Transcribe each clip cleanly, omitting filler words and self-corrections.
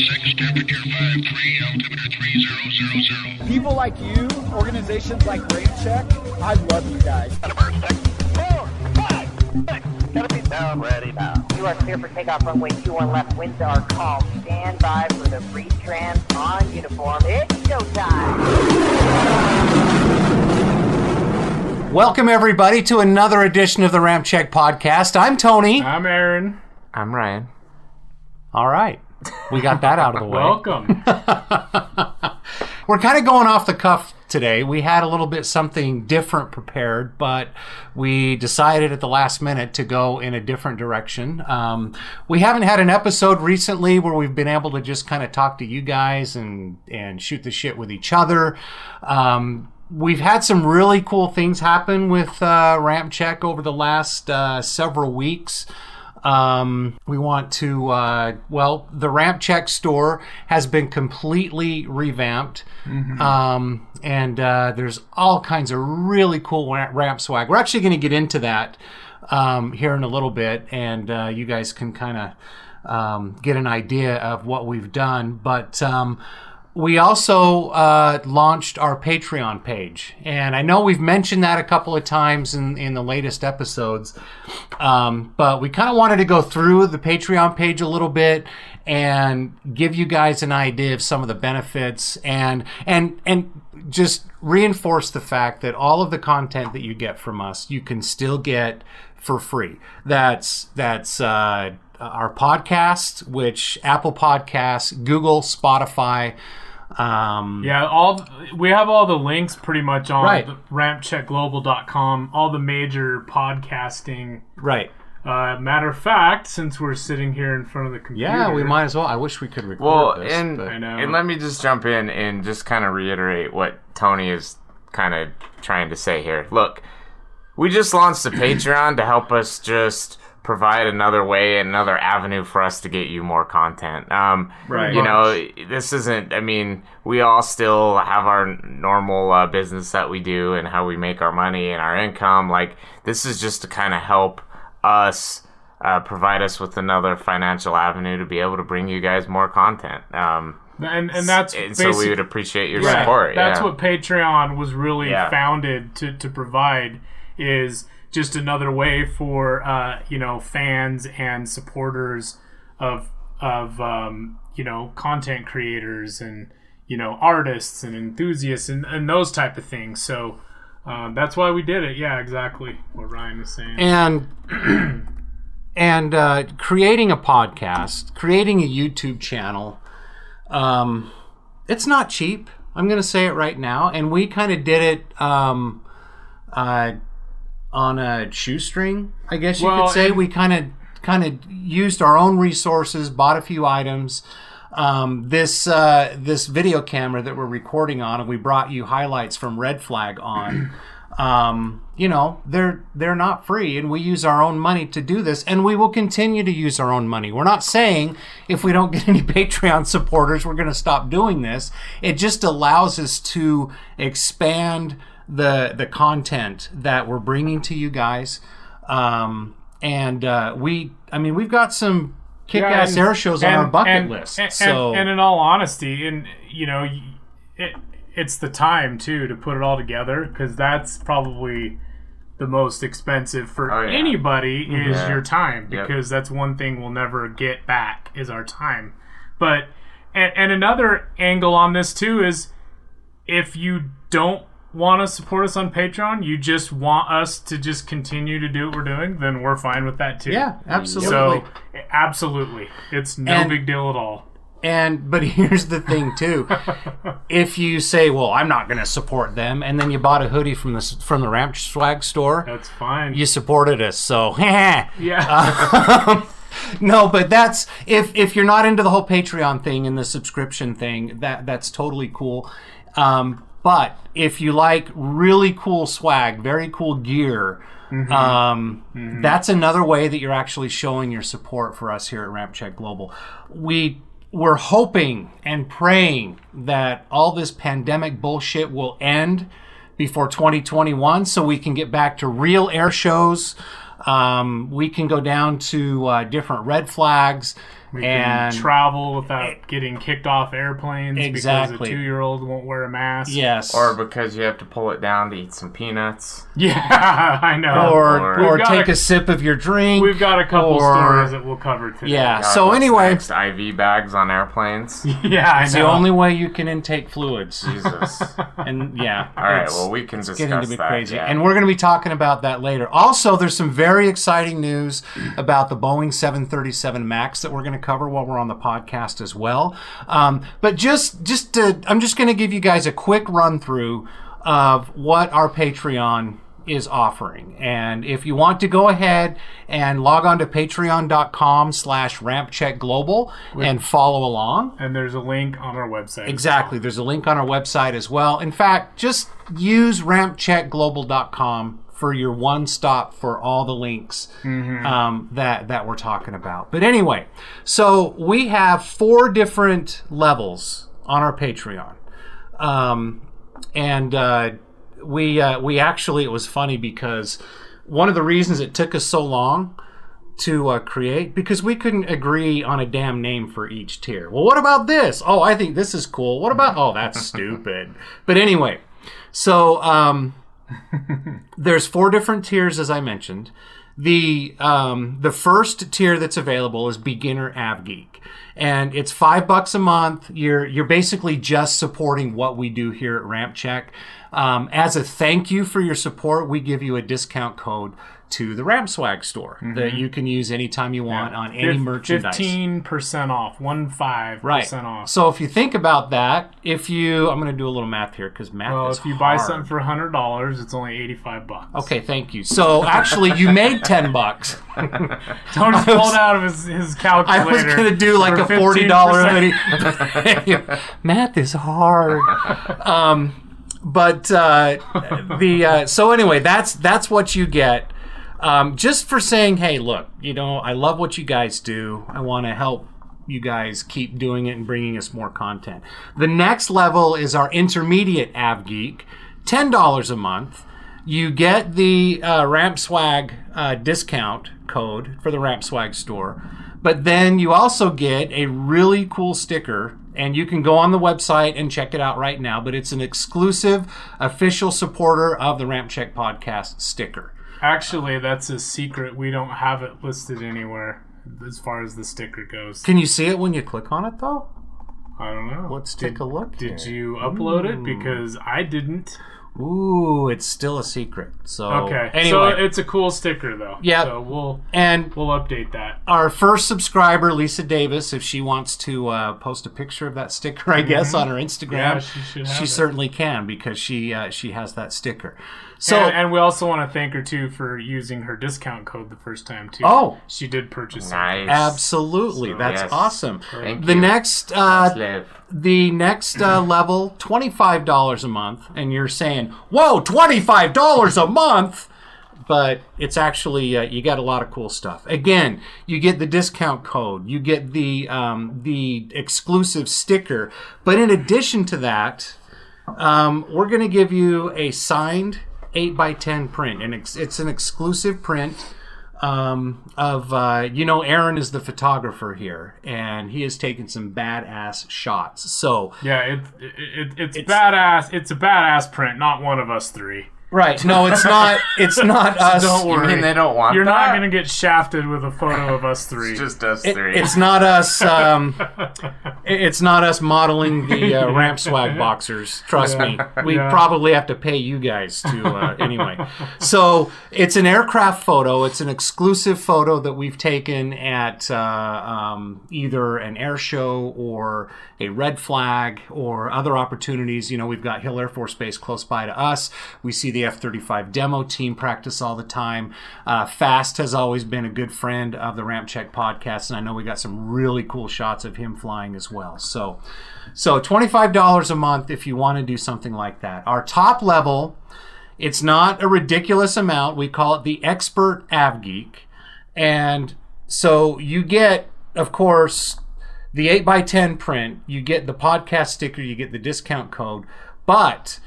6, temperature 53, altimeter 3000. People like you, organizations like Ramp Check, I love you guys. 6, 4, 5, 6. Gotta be down, ready now. You are clear for takeoff runway 21 left, wind to our call. Stand by for the retrans on uniform. It's showtime. Welcome everybody to another edition of the Ramp Check Podcast. I'm Tony. I'm Aaron. I'm Ryan. All right. We got that out of the way. Welcome. We're kind of going off the cuff today. We had a little bit something different prepared, but we decided at the last minute to go in a different direction. We haven't had an episode recently where we've been able to just kind of talk to you guys and shoot the shit with each other. We've had some really cool things happen with Ramp Check over the last several weeks. We want to, the Ramp Check store has been completely revamped. Mm-hmm. And there's all kinds of really cool ramp swag. We're actually going to get into that, here in a little bit. And, you guys can kind of, get an idea of what we've done. But, we also launched our Patreon page, and I know we've mentioned that a couple of times in the latest episodes, but we kind of wanted to go through the Patreon page a little bit and give you guys an idea of some of the benefits and just reinforce the fact that all of the content that you get from us, you can still get for free. That's our podcast, which Apple Podcasts, Google, Spotify. We have all the links pretty much on rampcheckglobal.com, all the major podcasting. Right. Matter of fact, since we're sitting here in front of the computer. Yeah, we might as well. I wish we could record this. And let me just jump in and just kind of reiterate what Tony is kind of trying to say here. Look, we just launched a Patreon to help us just provide another way and another avenue for us to get you more content. This isn't, we all still have our normal business that we do and how we make our money and our income. Like, this is just to kind of help us, provide us with another financial avenue to be able to bring you guys more content. So we would appreciate your support. That's what Patreon was really founded to provide, is just another way for fans and supporters of content creators and artists and enthusiasts and those type of things. So that's why we did it. Yeah, exactly what Ryan was saying. And creating a podcast, creating a YouTube channel, it's not cheap. I'm going to say it right now. And we kind of did it. On a shoestring, I guess you could say. We kind of used our own resources, bought a few items. This video camera that we're recording on, and we brought you highlights from Red Flag on. They're not free, and we use our own money to do this, and we will continue to use our own money. We're not saying if we don't get any Patreon supporters, we're going to stop doing this. It just allows us to expand the content that we're bringing to you guys, we've got some kick-ass air shows on our bucket list. And in all honesty, it's the time too to put it all together, because that's probably the most expensive for anybody is your time, because that's one thing we'll never get back is our time. But and another angle on this too is if you don't want to support us on Patreon, you just want us to just continue to do what we're doing, then we're fine with that too. Yeah, absolutely. So, absolutely. It's no big deal at all. But here's the thing too. If you say, well, I'm not going to support them, and then you bought a hoodie from the Ramp Swag store, that's fine. You supported us, so No, but that's if you're not into the whole Patreon thing and the subscription thing, that's totally cool. But if you like really cool swag, very cool gear, that's another way that you're actually showing your support for us here at Ramp Check Global. We're hoping and praying that all this pandemic bullshit will end before 2021 so we can get back to real air shows. We can go down to different Red Flags We can travel without getting kicked off airplanes because a 2-year-old won't wear a mask. Yes. Or because you have to pull it down to eat some peanuts. Yeah, I know. Or take a sip of your drink. We've got a couple stories that we'll cover today. Yeah, so anyway. Next, IV bags on airplanes. Yeah, I know. It's the only way you can intake fluids. Jesus. And yeah. All right, well, we can discuss that. It's getting to be crazy. Yeah. And we're going to be talking about that later. Also, there's some very exciting news about the Boeing 737 Max that we're going to cover while we're on the podcast as well. But I'm just going to give you guys a quick run through of what our Patreon is offering. And if you want to go ahead and log on to patreon.com/rampcheckglobal and follow along. And there's a link on our website. Exactly. There's a link on our website as well. In fact, just use rampcheckglobal.com for your one stop for all the links that we're talking about. But anyway, so we have 4 different levels on our Patreon. We actually, it was funny because one of the reasons it took us so long to create, because we couldn't agree on a damn name for each tier. Well, what about this? Oh, I think this is cool. What about, oh, that's stupid. But anyway, so... there's 4 different tiers, as I mentioned. The first tier that's available is Beginner Av Geek, and it's $5 a month. You're basically just supporting what we do here at Ramp Check. As a thank you for your support, we give you a discount code to the Ramp Swag store that you can use anytime you want on any merchandise. 15% off, 15% off. So if you think about that, I'm going to do a little math here because math is hard. Well, if you buy something for $100, it's only $85. Okay, thank you. So actually, you made $10. Tony's pulled out of his calculator. I was going to do like a $40. Math is hard. But so anyway, that's what you get. Just for saying, hey, look, I love what you guys do. I want to help you guys keep doing it and bringing us more content. The next level is our intermediate AvGeek, $10 a month. You get the Ramp Swag discount code for the Ramp Swag store, but then you also get a really cool sticker. And you can go on the website and check it out right now, but it's an exclusive official supporter of the Ramp Check Podcast sticker. Actually, that's a secret. We don't have it listed anywhere as far as the sticker goes. Can you see it when you click on it, though? I don't know. Let's take a look. Did you upload it? Because I didn't. Ooh, it's still a secret. So okay. Anyway. So it's a cool sticker, though. Yeah. So we'll update that. Our first subscriber, Lisa Davis, if she wants to post a picture of that sticker, I guess, on her Instagram, she certainly can, because she has that sticker. So and we also want to thank her too for using her discount code the first time too. Oh, she did purchase it. Absolutely, so, that's awesome. Thank you. The next level, $25 a month, and you're saying, "Whoa, $25 a month!" But it's actually you got a lot of cool stuff. Again, you get the discount code, you get the exclusive sticker, but in addition to that, we're going to give you a signed 8x10 print, and it's an exclusive print. Aaron is the photographer here, and he has taken some badass shots. So yeah, it's badass. It's a badass print, not one of us three. Right? No, it's not. It's not us. Don't worry. You mean they don't want? You're not going to get shafted with a photo of us three. It's just us three. It's not us. It's not us modeling the Ramp Swag boxers. Trust me. We probably have to pay you guys to anyway. So it's an aircraft photo. It's an exclusive photo that we've taken at either an air show or a Red Flag or other opportunities. We've got Hill Air Force Base close by to us. We see the F-35 demo team practice all the time. Fast has always been a good friend of the Ramp Check Podcast, and I know we got some really cool shots of him flying as well. So $25 a month if you want to do something like that. Our top level, it's not a ridiculous amount. We call it the Expert AvGeek. And so you get, of course, the 8x10 print, you get the podcast sticker, you get the discount code, but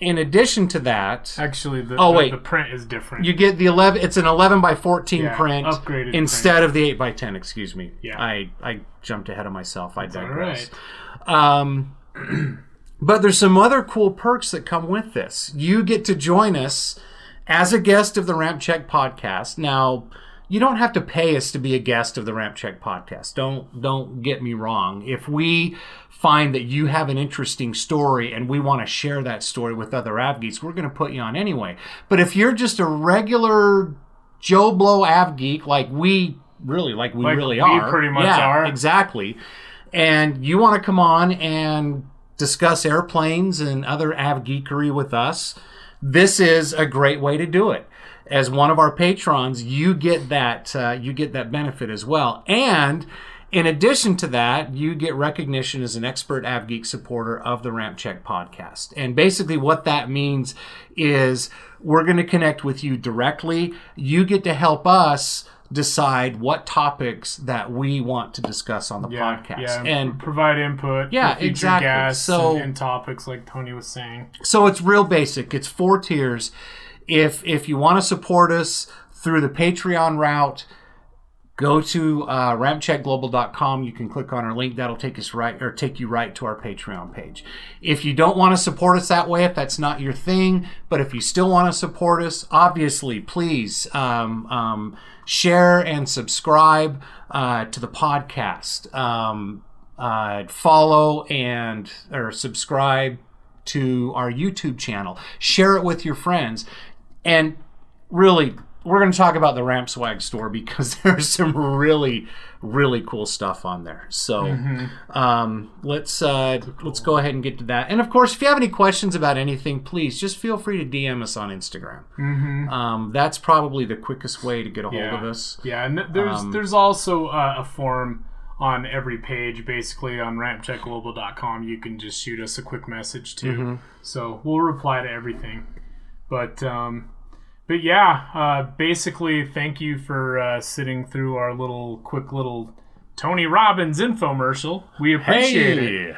In addition to that... Actually, the print is different. You get the 11... It's an 11x14 print. Upgraded instead of the 8x10, excuse me. Yeah. I jumped ahead of myself. I digress. All right. But there's some other cool perks that come with this. You get to join us as a guest of the Ramp Check Podcast. Now... You don't have to pay us to be a guest of the Ramp Check Podcast. Don't get me wrong. If we find that you have an interesting story and we want to share that story with other AvGeeks, we're going to put you on anyway. But if you're just a regular Joe Blow AvGeek, like we really are. We pretty much are. Exactly. And you want to come on and discuss airplanes and other AvGeekery with us, this is a great way to do it. As one of our patrons, you get that benefit as well. And in addition to that, you get recognition as an expert AvGeek supporter of the Ramp Check Podcast. And basically what that means is we're going to connect with you directly. You get to help us decide what topics that we want to discuss on the podcast. Yeah, and provide input for future guests and topics like Tony was saying. So it's real basic. It's 4 tiers. If you want to support us through the Patreon route, go to rampcheckglobal.com. You can click on our link. That'll take you right to our Patreon page. If you don't want to support us that way, if that's not your thing, but if you still want to support us, obviously, please share and subscribe to the podcast. Follow or subscribe to our YouTube channel. Share it with your friends. And really, we're going to talk about the Ramp Swag store because there's some really, really cool stuff on there. So let's go ahead and get to that. And of course, if you have any questions about anything, please just feel free to DM us on Instagram. That's probably the quickest way to get a hold of us. Yeah, and there's also a forum on every page, basically, on rampcheckglobal.com. You can just shoot us a quick message, too. So we'll reply to everything. But yeah, basically, thank you for sitting through our quick little Tony Robbins infomercial. We appreciate it.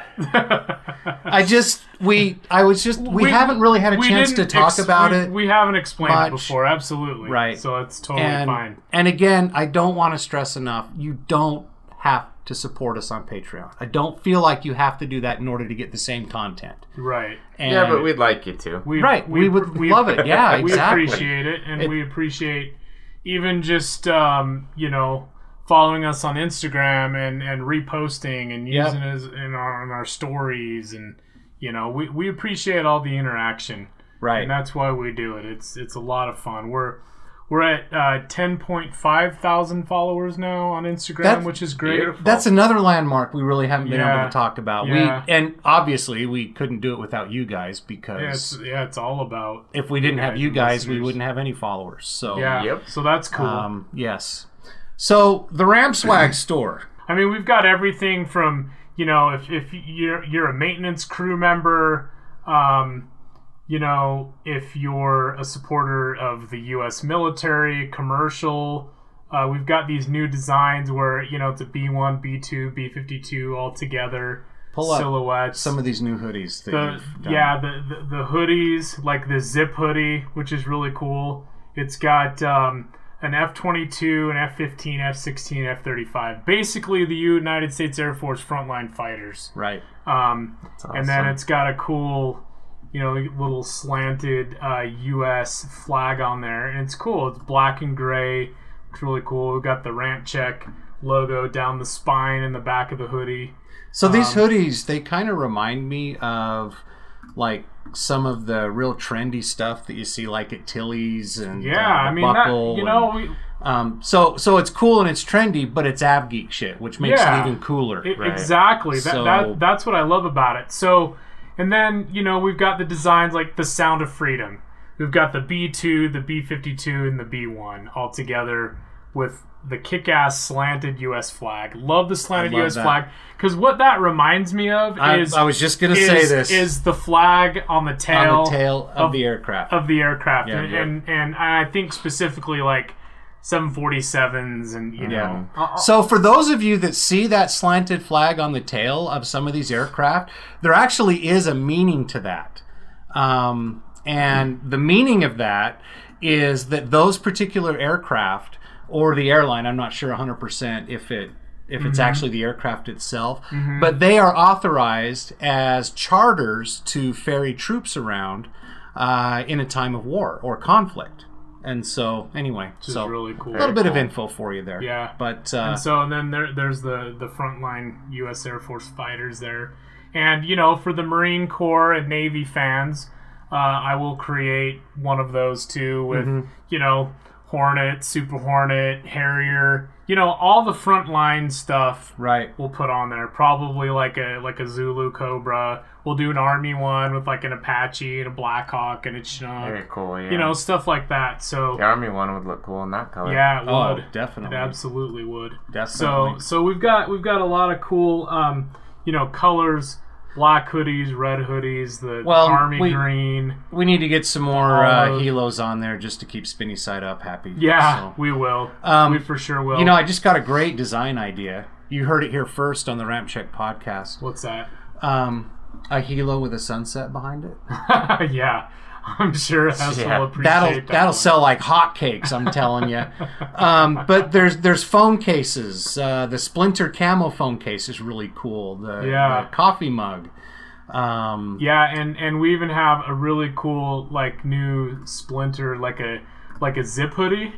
We haven't really had a chance to talk about it. We haven't explained much. It before, absolutely. Right. So it's totally fine. And again, I don't want to stress enough, you don't have to support us on Patreon. I don't feel like you have to do that in order to get the same content. Right. And but we'd like you to. We would love it. Yeah, exactly. We appreciate it, and we appreciate even just following us on Instagram and reposting and using us in our stories, and we appreciate all the interaction. Right. And that's why we do it. It's a lot of fun. We're at 10,500 followers now on Instagram, which is great. Beautiful. That's another landmark we really haven't been able to talk about. Yeah. And obviously, we couldn't do it without you guys because... it's all about... If we didn't have you guys, listeners, we wouldn't have any followers. So so that's cool. Yes. So, the Ramp Swag store. I mean, we've got everything from, if you're a maintenance crew member... if you're a supporter of the U.S. military, commercial, we've got these new designs where, it's a B-1, B-2, B-52 all together. Pull silhouettes. Up some of these new hoodies. The hoodies, like the zip hoodie, which is really cool. It's got an F-22, an F-15, F-16, F-35. Basically, the United States Air Force frontline fighters. Right. That's awesome. And then it's got a cool... little slanted U.S. flag on there. And it's cool. It's black and gray. It's really cool. We've got the Ramp Check logo down the spine and the back of the hoodie. So these hoodies, they kind of remind me of, some of the real trendy stuff that you see, at Tilly's and Buckle. So it's cool and it's trendy, but it's AvGeek shit, which makes it even cooler. Right? Exactly. So, that's what I love about it. So... And then, we've got the designs like the Sound of Freedom. We've got the B-2, the B-52, and the B-1 all together with the kick-ass slanted U.S. flag. Love the slanted U.S. flag. Because what that reminds me of is... I was just going to say this. ...is the flag on the tail... of the aircraft. Of the aircraft. Yeah, and I think specifically, 747s and . So for those of you that see that slanted flag on the tail of some of these aircraft, there actually is a meaning to that. And the meaning of that is that those particular aircraft or the airline, I'm not sure 100% if it's actually the aircraft itself, but they are authorized as charters to ferry troops around in a time of war or conflict. And so, anyway, so really cool. A little bit of info for you there. Yeah. But, and then there's the frontline U.S. Air Force fighters there. And, you know, for the Marine Corps and Navy fans, I will create one of those too with, you know, Hornet, Super Hornet, Harrier, you know, all the frontline stuff. Right. We'll put on there. Probably like a Zulu Cobra. We'll do an Army one with like an Apache and a Black Hawk and a Chinook. Very cool, yeah. You know, stuff like that. So the Army one would look cool in that color. Yeah, it would. Definitely. It absolutely would. Definitely. So we've got a lot of cool you know, colors. Black hoodies, red hoodies, the army green. We need to get some more helos on there just to keep Spinny Side Up happy. Yeah, so. We will. We for sure will. You know, I just got a great design idea. You heard it here first on the Ramp Check podcast. What's that? A helo with a sunset behind it. Yeah, I'm sure Hess will appreciate that'll sell like hotcakes, I'm telling you. But there's phone cases. The Splinter Camo phone case is really cool. The coffee mug. And we even have a really cool like new Splinter, like a zip hoodie.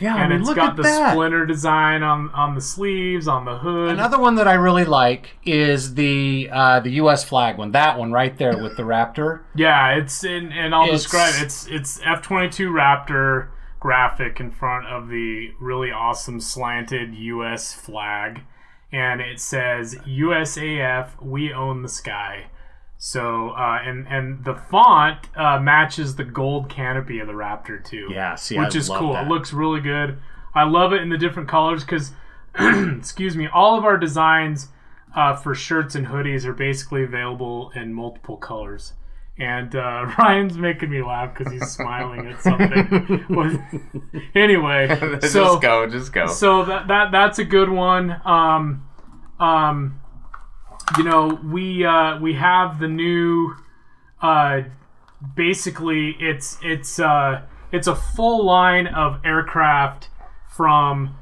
Yeah, and it's got the Splinter design on the sleeves, on the hood. Another one that I really like is the U.S. flag one. That one right there with the Raptor. Yeah, it's and I'll describe it. It's F-22 Raptor graphic in front of the really awesome slanted U.S. flag, and it says USAF, we own the sky. So and the font matches the gold canopy of the Raptor too. Yeah, which is cool. That. It looks really good. I love it in the different colors because, excuse me, all of our designs for shirts and hoodies are basically available in multiple colors. And Ryan's making me laugh because he's smiling at something. Anyway, so just go. So that's a good one. You know, we have the new, basically it's a full line of aircraft from,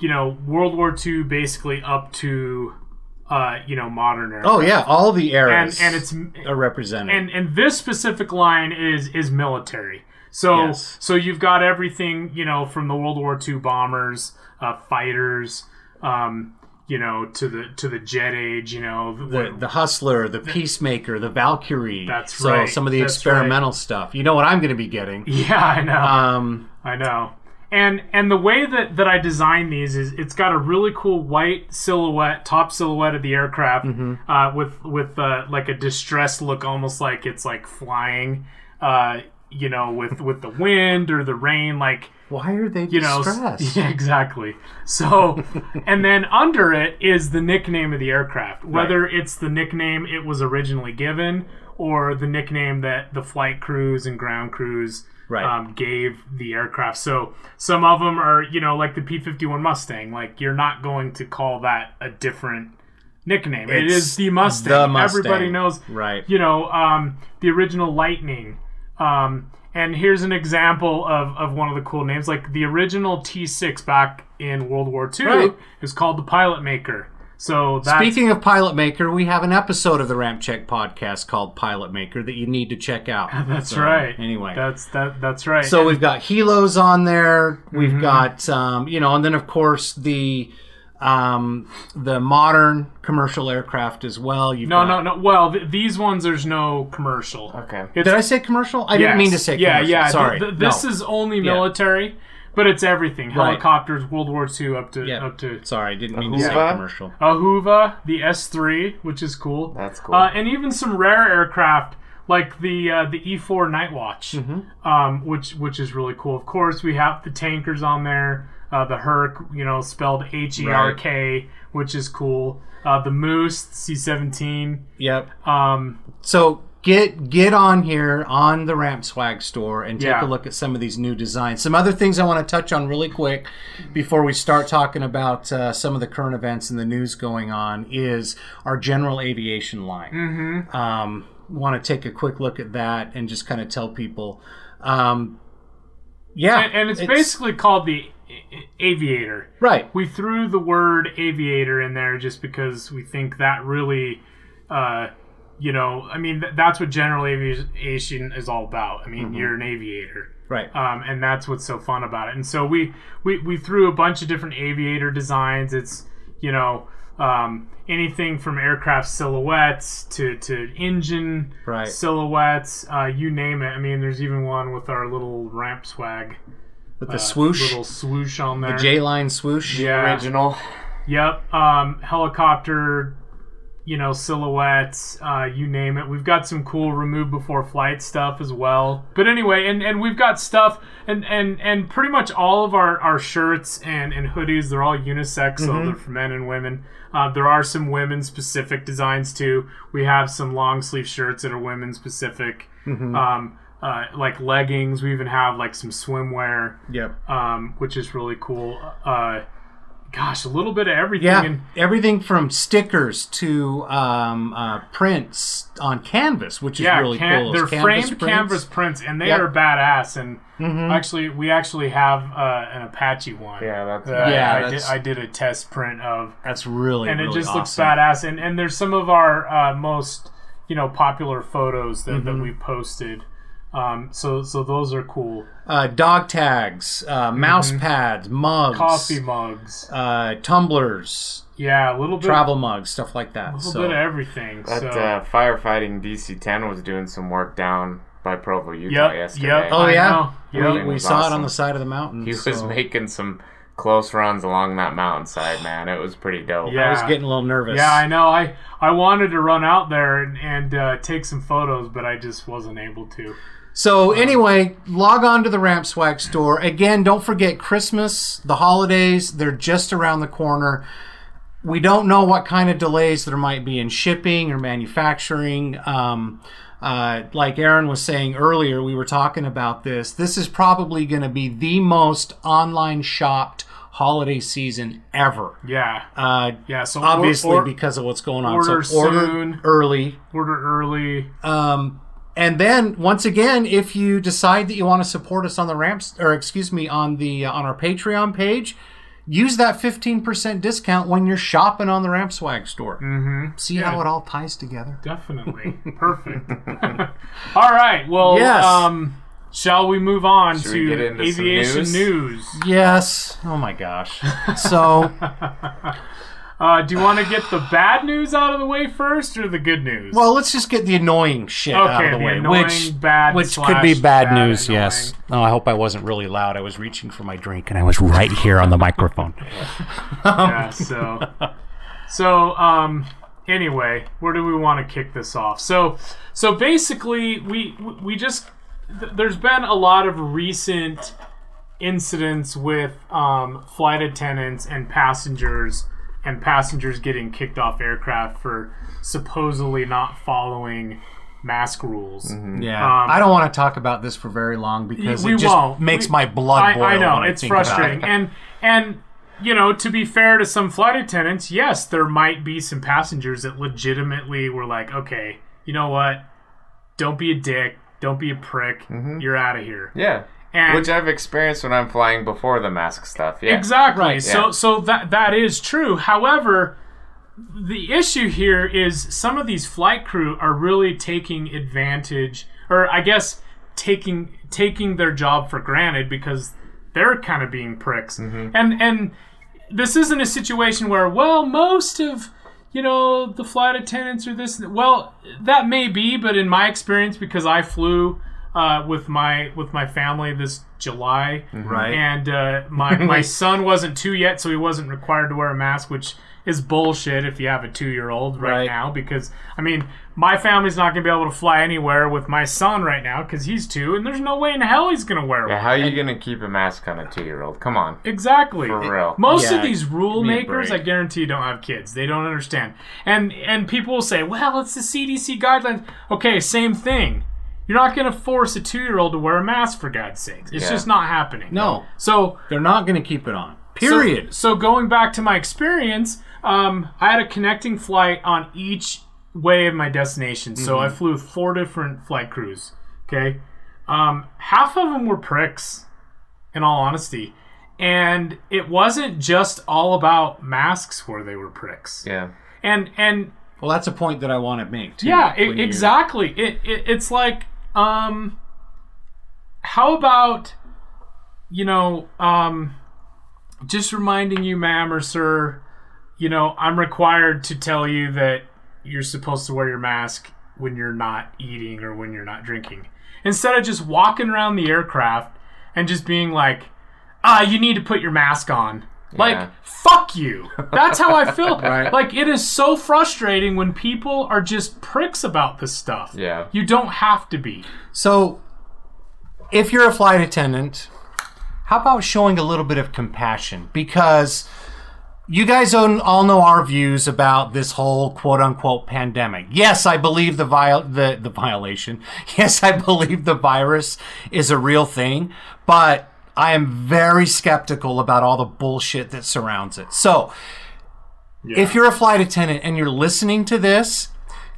you know, World War II basically up to, you know, modern aircraft. Oh yeah, all the eras are represented. And this specific line is military. So yes. So you've got everything, you know, from the World War II bombers, fighters, you know, to the jet age, you know, the Hustler, the Peacemaker, the Valkyrie. That's right. So some of the experimental stuff. You know what I'm going to be getting? Yeah, I know. I know. And the way that I designed these is it's got a really cool white silhouette, top silhouette of the aircraft, with like a distressed look, almost like it's like flying. You know, with the wind or the rain, like why are they distressed? Yeah, exactly. So, and then under it is the nickname of the aircraft, whether it's the nickname it was originally given or the nickname that the flight crews and ground crews gave the aircraft. So some of them are, you know, like the P-51 Mustang. Like you're not going to call that a different nickname. It is the Mustang. Everybody knows. Right. You know, the original Lightning. And here's an example of one of the cool names. Like the original T-6 back in World War II is called the Pilot Maker. So speaking of Pilot Maker, we have an episode of the Ramp Check podcast called Pilot Maker that you need to check out. That's right. Anyway, that's right. So we've got helos on there. We've got you know, and then of course the modern commercial aircraft as well. No. Well, these ones, there's no commercial. Okay. Did I say commercial? I didn't mean to say commercial. Yeah. Sorry. This is only military, but it's everything. Helicopters, World War II up to. Sorry, I didn't mean to say commercial. A Hoover, the S3, which is cool. That's cool. And even some rare aircraft like the E4 Nightwatch, which is really cool. Of course, we have the tankers on there. The Herc, you know, spelled H-E-R-K, which is cool. The Moose, C-17. Yep. So get on here on the Ramp Swag store and take a look at some of these new designs. Some other things I want to touch on really quick before we start talking about some of the current events and the news going on is our general aviation line. want to take a quick look at that and just kind of tell people. Yeah. And it's basically called the Aviator. Right. We threw the word aviator in there just because we think that really, you know, I mean, that's what general aviation is all about. I mean, mm-hmm. You're an aviator. Right. And that's what's so fun about it. And so we threw a bunch of different aviator designs. It's, you know, anything from aircraft silhouettes to engine right. silhouettes, you name it. I mean, there's even one with our little Ramp Swag. With the swoosh. Little swoosh on there. The J-line swoosh. Yeah. Original. Yep. Helicopter, you know, silhouettes, you name it. We've got some cool remove before flight stuff as well. But anyway, and we've got stuff, and pretty much all of our shirts and hoodies, they're all unisex, mm-hmm. so they're for men and women. There are some women-specific designs, too. We have some long-sleeve shirts that are women-specific, mm-hmm. Like leggings. We even have, like, some swimwear, yep. Which is really cool. Gosh, a little bit of everything. Yeah, everything from stickers to prints on canvas, which is really cool. They're framed canvas prints, and they are badass. And mm-hmm. actually, we actually have an Apache one. Yeah, I did a test print of. That's really and it really just awesome. Looks badass. And there's some of our most popular photos that we posted. So those are cool. Dog tags, mouse mm-hmm. pads, mugs, coffee mugs, tumblers. Yeah, a little bit travel mugs, stuff like that. A little bit of everything. That firefighting DC-10 was doing some work down by Provo, Utah yesterday. Yep. Oh yeah, we saw awesome. It on the side of the mountain. He was making some close runs along that mountainside, man. It was pretty dope. Yeah. I was getting a little nervous. Yeah, I know. I wanted to run out there and take some photos, but I just wasn't able to. So anyway, log on to the Ramp Swag store. Again, don't forget Christmas, the holidays, they're just around the corner. We don't know what kind of delays there might be in shipping or manufacturing. Like Aaron was saying earlier, we were talking about this. This is probably going to be the most online shopped holiday season ever. Yeah. So obviously because of what's going on. Order early. And then, once again, if you decide that you want to support us on the on our Patreon page, use that 15% discount when you're shopping on the Ramp Swag store. Mm-hmm. See how it all ties together? Definitely. Perfect. All right. Well, yes. Shall we move on to aviation news? Yes. Oh, my gosh. So... do you want to get the bad news out of the way first or the good news? Well, let's just get the annoying shit out of the way, which could be bad news, annoying. Yes. Oh, I hope I wasn't really loud. I was reaching for my drink, and I was right here on the microphone. Anyway, where do we want to kick this off? So basically, we just... There's been a lot of recent incidents with flight attendants and passengers... And passengers getting kicked off aircraft for supposedly not following mask rules. Mm-hmm. Yeah, I don't want to talk about this for very long because it just makes my blood boil. I know it's frustrating, and to be fair to some flight attendants, yes, there might be some passengers that legitimately were like, okay, you know what? Don't be a dick. Don't be a prick. Mm-hmm. You're out of here. Yeah. And which I've experienced when I'm flying before the mask stuff. Yeah. Exactly. Right. Yeah. So that is true. However, the issue here is some of these flight crew are really taking advantage, or I guess taking their job for granted because they're kind of being pricks. Mm-hmm. And this isn't a situation where, well, most of the flight attendants are this. Well, that may be, but in my experience, because I flew. With my family this July, right? And my son wasn't 2 yet, so he wasn't required to wear a mask, which is bullshit if you have a 2-year-old right now. Because I mean, my family's not gonna be able to fly anywhere with my son right now because he's 2, and there's no way in hell he's gonna wear one. Yeah, how are you gonna keep a mask on a 2-year-old? Come on, exactly. For real, most of these rule makers, I guarantee you, don't have kids. They don't understand. And people will say, well, it's the CDC guidelines. Okay, same thing. You're not going to force a 2-year-old to wear a mask, for God's sake. It's just not happening. No. So they're not going to keep it on. Period. So going back to my experience, I had a connecting flight on each way of my destination. So I flew 4 different flight crews. Okay. Half of them were pricks, in all honesty. And it wasn't just all about masks where they were pricks. Yeah. And well, that's a point that I want to make, too. Yeah, exactly. It's like, how about, you know, just reminding you, ma'am or sir, you know, I'm required to tell you that you're supposed to wear your mask when you're not eating or when you're not drinking. Instead of just walking around the aircraft and just being like, you need to put your mask on. Yeah. Like, fuck you. That's how I feel. Right. Like, it is so frustrating when people are just pricks about this stuff. Yeah. You don't have to be. So, if you're a flight attendant, how about showing a little bit of compassion? Because you guys all know our views about this whole quote-unquote pandemic. Yes, I believe the violation. Yes, I believe the virus is a real thing. But I am very skeptical about all the bullshit that surrounds it. So, if you're a flight attendant and you're listening to this,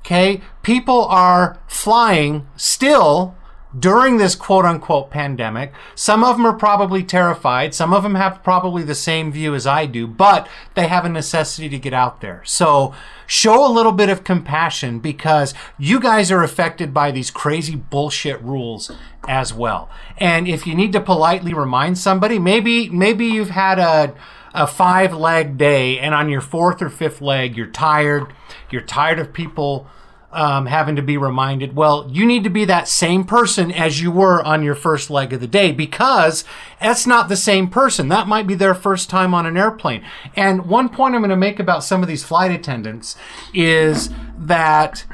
okay, people are flying still during this quote-unquote pandemic. Some of them are probably terrified. Some of them have probably the same view as I do, but they have a necessity to get out there. So show a little bit of compassion because you guys are affected by these crazy bullshit rules as well. And if you need to politely remind somebody, maybe you've had a 5-leg day and on your 4th or 5th leg, you're tired of people having to be reminded. Well, you need to be that same person as you were on your 1st leg of the day because that's not the same person. That might be their first time on an airplane. And one point I'm going to make about some of these flight attendants is that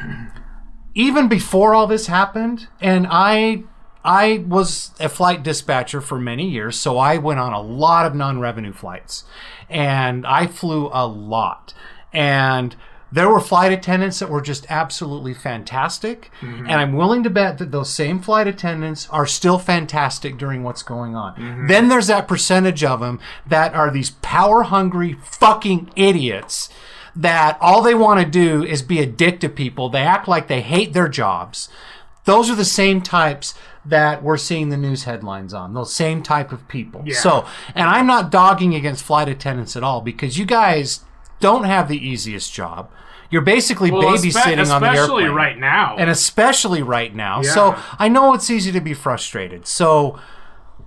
even before all this happened, and I was a flight dispatcher for many years, so I went on a lot of non-revenue flights. And I flew a lot. And there were flight attendants that were just absolutely fantastic, and I'm willing to bet that those same flight attendants are still fantastic during what's going on. Then there's that percentage of them that are these power-hungry fucking idiots that all they want to do is be a dick to people. They act like they hate their jobs. Those are the same types that we're seeing the news headlines on, those same type of people. Yeah. So, and I'm not dogging against flight attendants at all because you guys don't have the easiest job. You're basically babysitting on the airplane. Especially right now. And especially right now. Yeah. So I know it's easy to be frustrated. So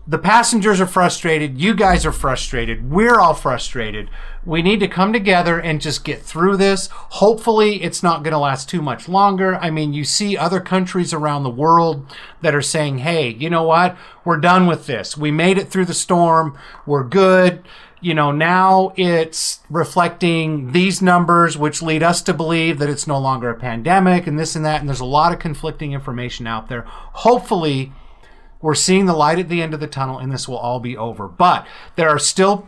the passengers are frustrated. You guys are frustrated. We're all frustrated. We need to come together and just get through this. Hopefully it's not going to last too much longer. I mean, you see other countries around the world that are saying, hey, you know what? We're done with this. We made it through the storm. We're good. You know, now it's reflecting these numbers, which lead us to believe that it's no longer a pandemic and this and that. And there's a lot of conflicting information out there. Hopefully, we're seeing the light at the end of the tunnel and this will all be over. But there are still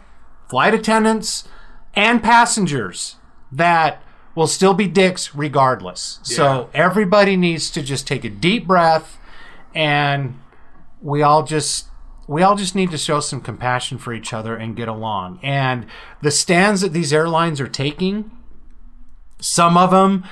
flight attendants and passengers that will still be dicks regardless. Yeah. So everybody needs to just take a deep breath and we all just need to show some compassion for each other and get along. And the stands that these airlines are taking, some of them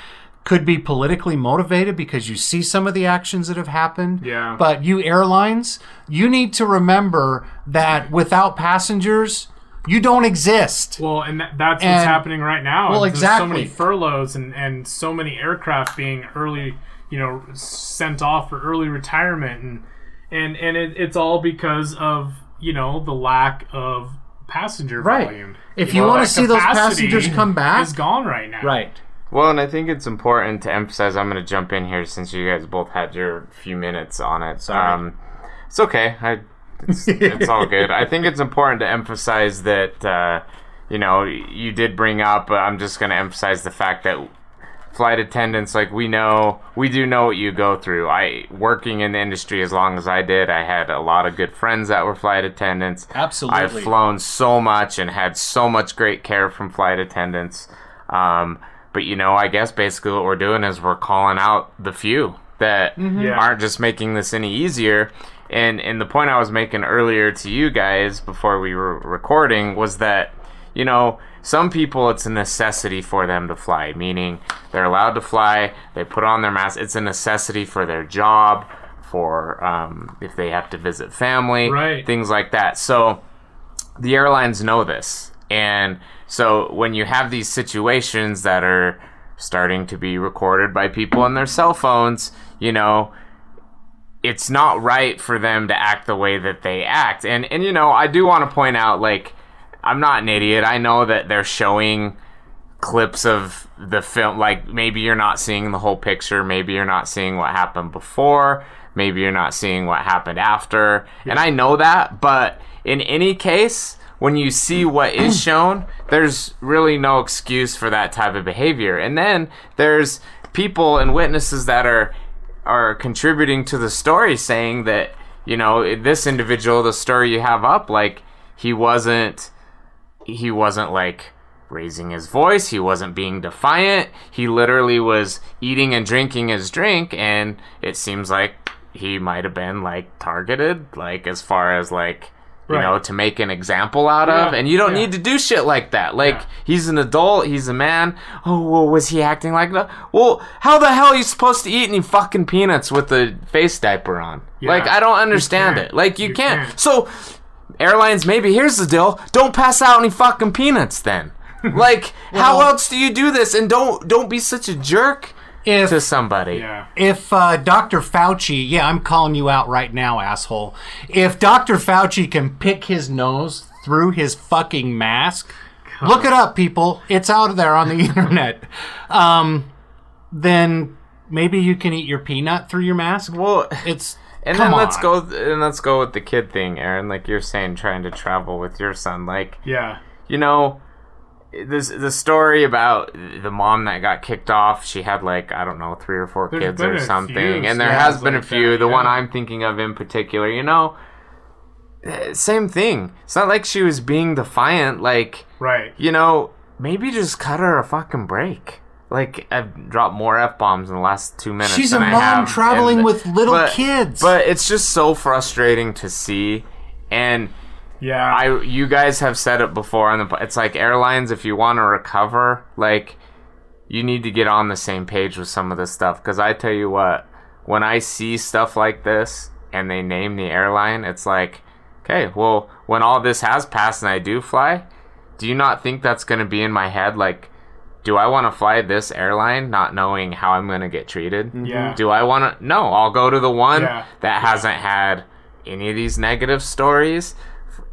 could be politically motivated because you see some of the actions that have happened. Yeah. But you airlines, you need to remember that without passengers, you don't exist. Well, and that's what's happening right now. Well, exactly. There's so many furloughs and so many aircraft being early, you know, sent off for early retirement And it's all because of, you know, the lack of passenger volume. Right. If you want to see those passengers come back, it's gone right now. Right. Well, and I think it's important to emphasize, I'm going to jump in here since you guys both had your few minutes on it. Sorry. It's okay. It's all good. I think it's important to emphasize that, you know, you did bring up, I'm just going to emphasize the fact that flight attendants, like, we do know what you go through. Working in the industry as long as I did, I had a lot of good friends that were flight attendants. Absolutely. I've flown so much and had so much great care from flight attendants. But, you know, I guess basically what we're doing is we're calling out the few that aren't just making this any easier. And the point I was making earlier to you guys before we were recording was that you know, some people, it's a necessity for them to fly, meaning they're allowed to fly, they put on their mask. It's a necessity for their job, for if they have to visit family, right, things like that. So the airlines know this. And so when you have these situations that are starting to be recorded by people on their cell phones, you know, it's not right for them to act the way that they act. And you know, I do want to point out, like, I'm not an idiot. I know that they're showing clips of the film. Like, maybe you're not seeing the whole picture. Maybe you're not seeing what happened before. Maybe you're not seeing what happened after. Yeah. And I know that. But in any case, when you see what is shown, there's really no excuse for that type of behavior. And then there's people and witnesses that are contributing to the story, saying that, you know, this individual, the story you have up, like, he wasn't like raising his voice, he wasn't being defiant, he literally was eating and drinking his drink, and it seems like he might have been like targeted, like, as far as like, you right. know, to make an example out yeah. of, and you don't yeah. need to do shit like that. Like, yeah. he's an adult, he's a man. Oh, well, was he acting like that? Well, how the hell are you supposed to eat any fucking peanuts with a face diaper on? Yeah. Like, I don't understand it. Like, you can't. So, airlines, maybe here's the deal. Don't pass out any fucking peanuts then. Like, well, how else do you do this? And don't be such a jerk to somebody. Yeah. If Dr. Fauci, yeah, I'm calling you out right now, asshole. If Dr. Fauci can pick his nose through his fucking mask, God. Look it up, people. It's out there on the internet. Then maybe you can eat your peanut through your mask. Well, it's and come then on. Let's go with the kid thing, Aaron. Like you're saying, trying to travel with your son. Like, yeah, you know. The story about the mom that got kicked off, she had like, I don't know, 3 or 4 kids or something. And there has been a few. The one I'm thinking of in particular, you know, same thing. It's not like she was being defiant. Like, right. you know, maybe just cut her a fucking break. Like, I've dropped more F-bombs in the last 2 minutes. She's a mom traveling with little kids. But it's just so frustrating to see. And... yeah, you guys have said it before on the. It's like airlines. If you want to recover, like you need to get on the same page with some of this stuff. Because I tell you what, when I see stuff like this and they name the airline, it's like, okay, well, when all this has passed and I do fly, do you not think that's going to be in my head? Like, do I want to fly this airline, not knowing how I'm going to get treated? Yeah. Do I want to? No, I'll go to the one that hasn't had any of these negative stories.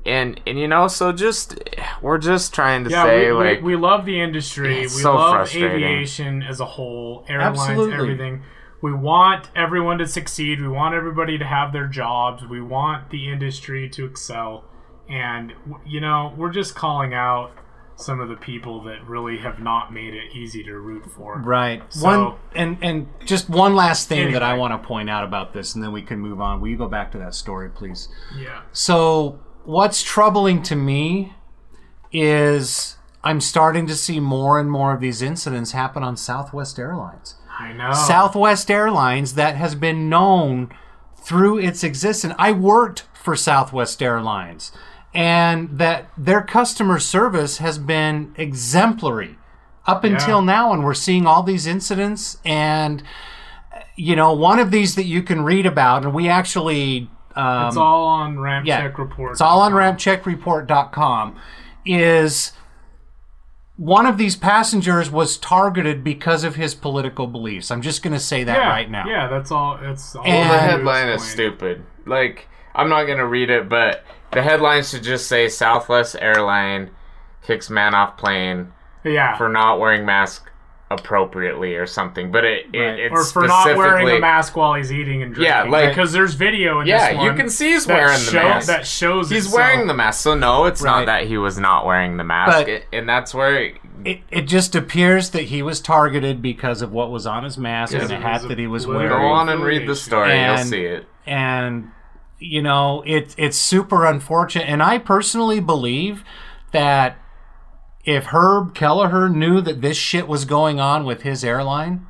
And you know, so just we're just trying to say we love the industry, we love aviation as a whole, airlines, everything. We want everyone to succeed. We want everybody to have their jobs. We want the industry to excel. And you know, we're just calling out some of the people that really have not made it easy to root for. Right. So, and just one last thing that I want to point out about this, and then we can move on. Will you go back to that story, please? Yeah. So. What's troubling to me is I'm starting to see more and more of these incidents happen on Southwest Airlines. I know. Southwest Airlines that has been known through its existence. I worked for Southwest Airlines, and that their customer service has been exemplary up until now, and we're seeing all these incidents. And, you know, one of these that you can read about, and we actually... it's all on Ramp Check Report. It's all on rampcheckreport.com. Is one of these passengers was targeted because of his political beliefs. I'm just going to say that right now. Yeah, that's all. That's all. And the headline is stupid. Like, I'm not going to read it, but the headline should just say Southwest Airline kicks man off plane for not wearing mask appropriately or something, but it's or for not wearing a mask while he's eating and drinking. Yeah, like because there's video in this one. Yeah, you can see he's wearing the mask. That shows he's wearing the mask. So no, it's not that he was not wearing the mask, and that's where it just appears that he was targeted because of what was on his mask and the hat that he was wearing. Go on and read the story, and you'll see it. And you know, it's super unfortunate. And I personally believe that. If Herb Kelleher knew that this shit was going on with his airline,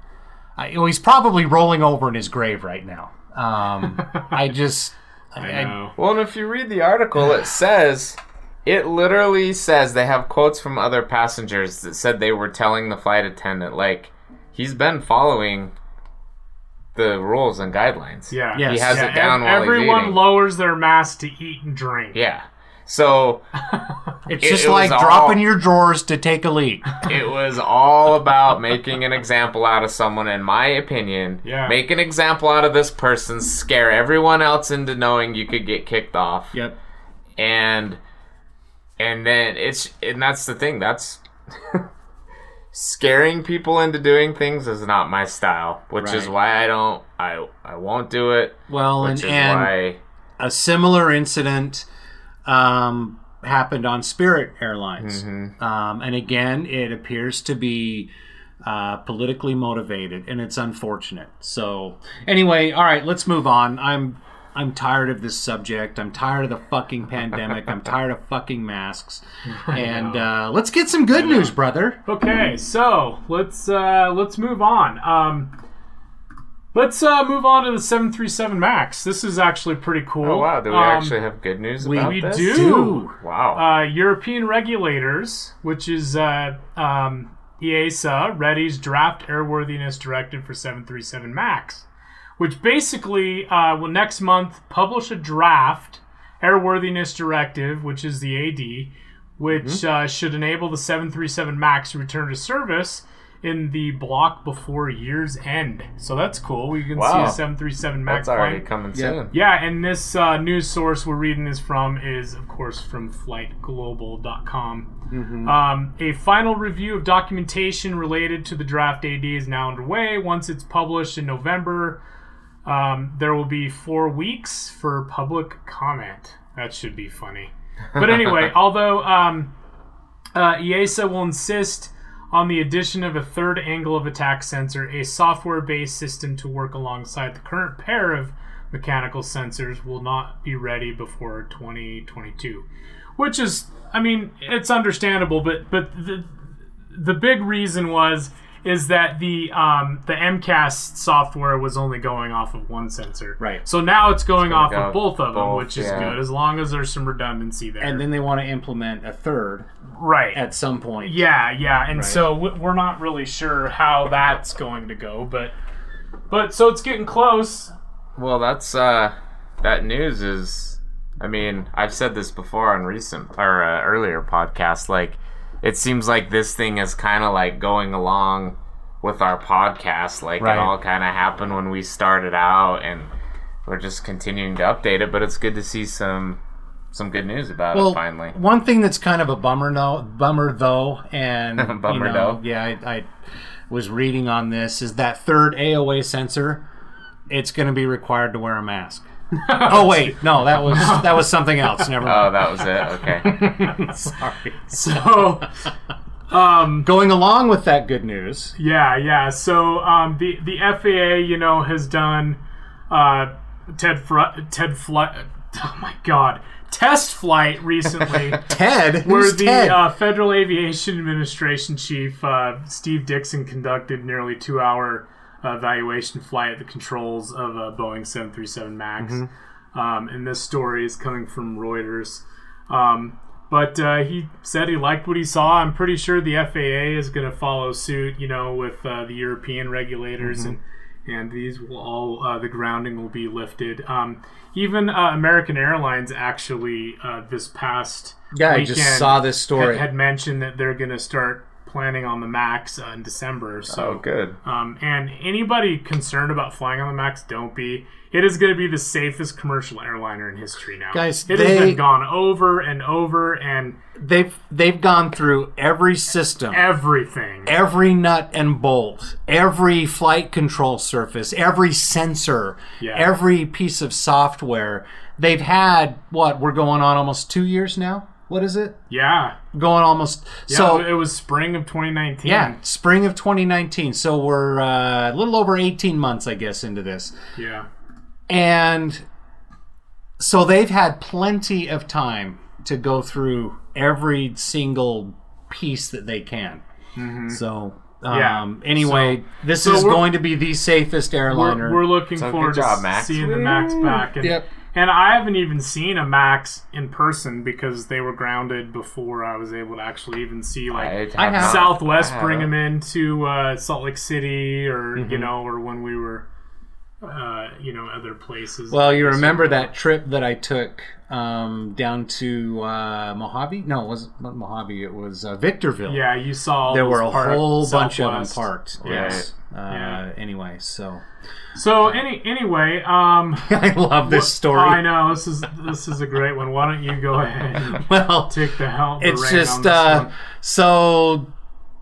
he's probably rolling over in his grave right now. I just... I know. Well, and if you read the article, it says It literally says they have quotes from other passengers that said they were telling the flight attendant, like, he's been following the rules and guidelines. Yeah. Yes. He has it down while everyone he's lowers their mask to eat and drink. Yeah. So it's just like dropping your drawers to take a leak. It was all about making an example out of someone, in my opinion. Yeah. Make an example out of this person, scare everyone else into knowing you could get kicked off. Yep. And then that's the thing. That's scaring people into doing things is not my style, which is why I won't do it. Well, and why a similar incident happened on Spirit Airlines. Mm-hmm. And again, it appears to be politically motivated, and it's unfortunate. So anyway, all right, let's move on. I'm tired of this subject. I'm tired of the fucking pandemic. I'm tired of fucking masks. And let's get some good news, brother. Okay, so let's move on. Let's move on to the 737 Max. This is actually pretty cool. Oh, wow. Do we actually have good news about this? We do. Wow. European regulators, which is EASA, Ready's Draft Airworthiness Directive for 737 Max, which basically will next month publish a draft Airworthiness Directive, which is the AD, which should enable the 737 Max to return to service in the block before year's end. So that's cool. We can see a 737 Max. That's already coming soon. Yeah, and this news source we're reading this from is, of course, from flightglobal.com. Mm-hmm. A final review of documentation related to the draft AD is now underway. Once it's published in November, there will be 4 weeks for public comment. That should be funny. But anyway, although EASA will insist on the addition of a third angle of attack sensor, a software-based system to work alongside the current pair of mechanical sensors will not be ready before 2022. Which is, I mean, it's understandable, but the big reason is that the MCAS software was only going off of one sensor. Right. So now it's going off of both of them, which is good, as long as there's some redundancy there. And then they want to implement a third at some point. Yeah. And so we're not really sure how that's going to go, but so it's getting close. Well, that's that news is, I mean, I've said this before on earlier podcasts, like, it seems like this thing is kind of like going along with our podcast. Like it all kind of happened when we started out, and we're just continuing to update it. But it's good to see some good news about it finally. One thing that's kind of a bummer though, I was reading on this is that third AOA sensor. It's going to be required to wear a mask. Oh wait, no, that was something else. Never mind. Oh, that was it. Okay. Sorry. So, going along with that good news. Yeah. So, the FAA, has done test flight recently. Ted, where the Ted? Federal Aviation Administration Chief Steve Dixon conducted nearly 2-hour evaluation flight at the controls of a Boeing 737 Max. Mm-hmm. And this story is coming from Reuters. But he said he liked what he saw. I'm pretty sure the FAA is going to follow suit, with the European regulators. Mm-hmm. And these will all, the grounding will be lifted. Even American Airlines actually this past weekend, I just saw this story, had mentioned that they're going to start planning on the Max in December. So good. And anybody concerned about flying on the Max, don't be. It is going to be the safest commercial airliner in history now. Guys, has been gone over and over, and they've gone through every system, everything, every nut and bolt, every flight control surface, every sensor, every piece of software. They've had we're going on almost 2 years now. What is it? Yeah. Going almost. Yeah, so it was spring of 2019. Yeah, spring of 2019. So we're a little over 18 months, I guess, into this. Yeah. And so they've had plenty of time to go through every single piece that they can. Mm-hmm. So anyway, this is going to be the safest airliner. We're looking forward to seeing the Max back. And, And I haven't even seen a Max in person because they were grounded before I was able to actually even see, like, Southwest bring them into Salt Lake City or, you know, or when we were, you know, other places. Well, you remember that trip that I took down to Mojave? No, it wasn't Mojave. It was Victorville. Yeah, you saw. There were a whole bunch of them parked. Yes. Yeah. Anyway, so. So anyway, I love this story. I know this is a great one. Why don't you go ahead? And take the helm. It's just on this one. So.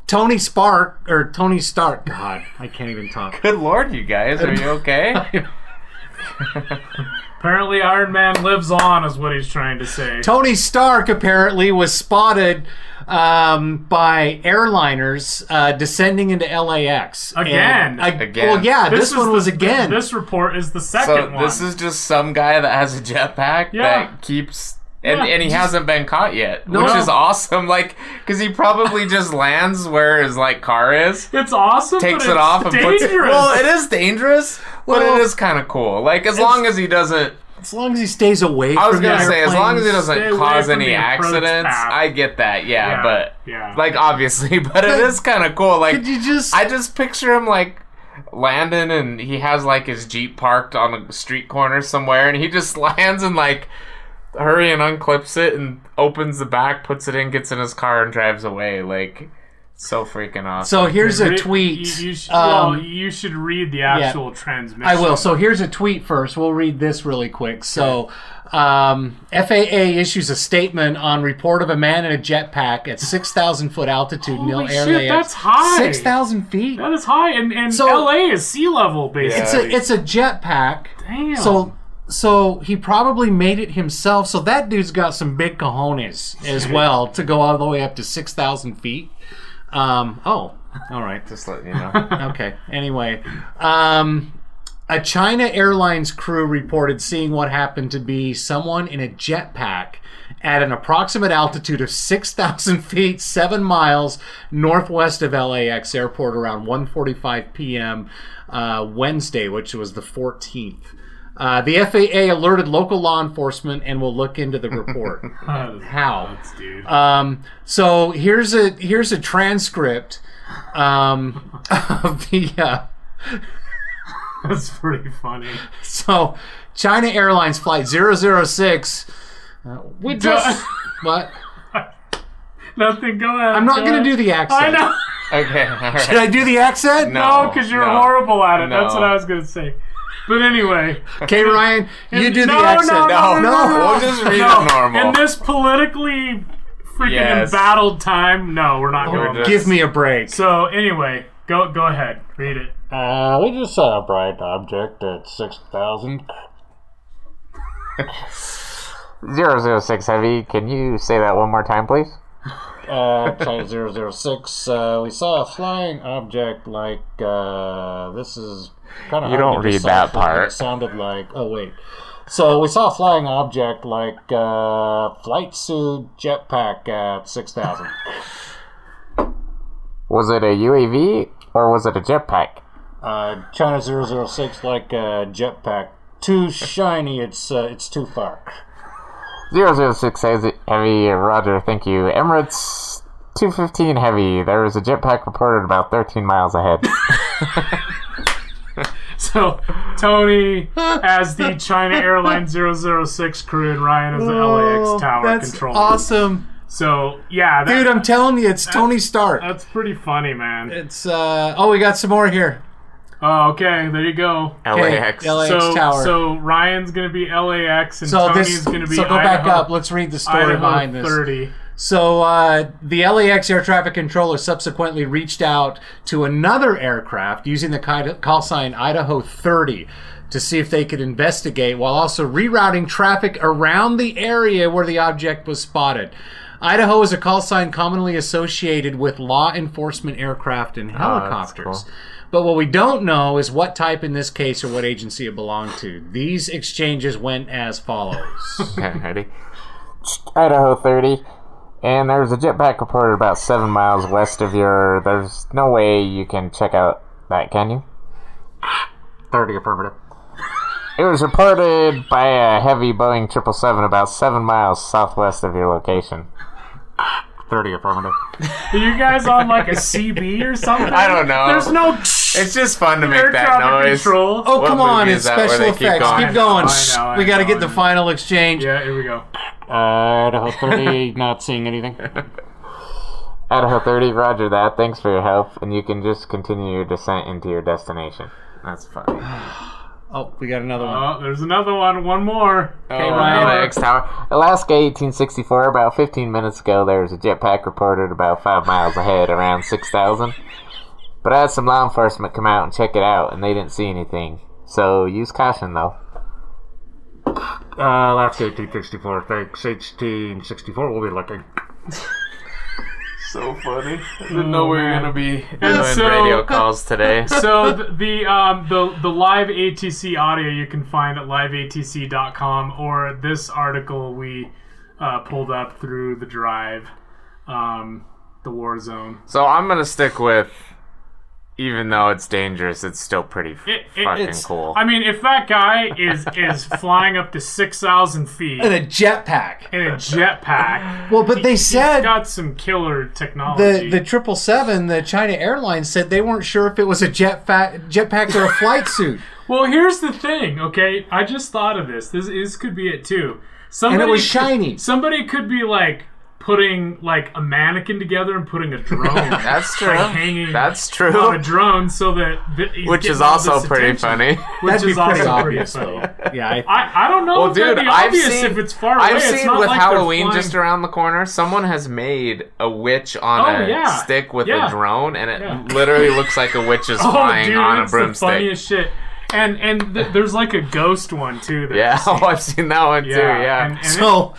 Tony Stark. God, I can't even talk. Good Lord, you guys. Are you okay? Apparently Iron Man lives on is what he's trying to say. Tony Stark apparently was spotted by airliners descending into LAX. Again. Well, yeah, this one was again. This report is the second one. This is just some guy that has a jetpack that keeps... And he hasn't been caught yet, which is awesome. Like, because he probably just lands where his like car is. It's awesome. Takes it off and puts it. Well, it is dangerous, but it is kind of cool. Like, as long as he doesn't. As long as he stays away. I was gonna say, as long as he doesn't cause any accidents. I get that, like obviously, but it is kind of cool. Like, could you just? I just picture him like. Landing and he has like his Jeep parked on a street corner somewhere, and he just lands and like. Hurry and unclips it and opens the back, puts it in, gets in his car, and drives away. Like, so freaking awesome. So here's a tweet. You should read the actual transmission. I will. So here's a tweet first. We'll read this really quick. So FAA issues a statement on report of a man in a jetpack at 6,000 foot altitude. Holy shit, that's high. 6,000 feet? That is high. And so, LA is sea level, basically. It's a jetpack. Damn. So he probably made it himself. So that dude's got some big cojones as well to go all the way up to 6,000 feet. All right. Just let you know. Okay. Anyway, a China Airlines crew reported seeing what happened to be someone in a jetpack at an approximate altitude of 6,000 feet, 7 miles northwest of LAX airport around 1:45 p.m. Wednesday, which was the 14th. The FAA alerted local law enforcement and will look into the report. How? Nuts, dude. So here's a transcript of the. That's pretty funny. So, China Airlines flight 006. We just what? Nothing. Go ahead. I'm not going to do the accent. I know. Okay. All right. Should I do the accent? No, because you're horrible at it. No. That's what I was going to say. But anyway. Okay, Ryan, you do the accent. No. We'll just read it normal. In this politically freaking embattled time, no, we're not going to. Give me a break. So anyway, go ahead. Read it. We just saw a bright object at 6,000. 006 Heavy, can you say that one more time, please? Type 006, we saw a flying object like, this is... You don't read that part. It sounded like... Oh, wait. So we saw a flying object like flight suit jetpack at 6,000. Was it a UAV or was it a jetpack? China 006 like a jetpack. Too shiny. It's too far. 006 Heavy. Roger. Thank you. Emirates 215 Heavy. There was a jetpack reported about 13 miles ahead. So, Tony as the China Airlines 006 crew and Ryan as the LAX tower controller. That's awesome. So, yeah. Dude, I'm telling you, it's Tony Stark. That's pretty funny, man. It's, we got some more here. Oh, okay. There you go. LAX. LAX tower. So, Ryan's going to be LAX and Tony's going to be Idaho. So, go back up. Let's read the story behind this. 30. So the LAX air traffic controller subsequently reached out to another aircraft using the call sign Idaho 30 to see if they could investigate while also rerouting traffic around the area where the object was spotted. Idaho is a call sign commonly associated with law enforcement aircraft and helicopters. That's cool. But what we don't know is what type in this case or what agency it belonged to. These exchanges went as follows. Okay, ready? Idaho 30. And there's a jetpack reported about 7 miles west of your... There's no way you can check out that, can you? 30 affirmative. It was reported by a heavy Boeing 777 about 7 miles southwest of your location. 30 affirmative. Are you guys on like a CB or something? I don't know. There's no... It's just fun to make that noise. Control. Oh, come on. It's special effects. Keep going. I know, we got to get the final exchange. Yeah, here we go. Idaho 30, not seeing anything. Idaho 30, roger that. Thanks for your help. And you can just continue your descent into your destination. That's funny. Oh, we got another one. Oh, there's another one. One more. Oh, LAX Tower. Alaska 1864. About 15 minutes ago, there was a jetpack reported about 5 miles ahead, around 6,000. But I had some law enforcement come out and check it out, and they didn't see anything. So use caution, though. Alaska 1864. Thanks. 1864. We'll be looking. So funny! I didn't know we were gonna be doing radio calls today. So the live ATC audio you can find at liveatc.com, or this article we pulled up through the drive, the war zone. So I'm gonna stick with, even though it's dangerous, it's still pretty fucking cool. I mean, if that guy is flying up to 6,000 feet in a jetpack, well, but they said he's got some killer technology. The 777, the China Airlines said they weren't sure if it was a jetpack or a flight suit. Well, here's the thing, okay? I just thought of this. This could be it too. Somebody, and it was shiny. Somebody could be like, putting like a mannequin together and putting a drone. That's true. Like, hanging That's true. On a drone so that which is also pretty funny. Which is also obvious, pretty funny. Yeah, I don't know. Well, if dude, I've seen, if it's far away. I've seen it's not with like Halloween just around the corner, someone has made a witch on a stick with a drone, and it literally looks like a witch is flying on a broomstick. The funniest shit. And there's like a ghost one too. I've seen that one too. Yeah. And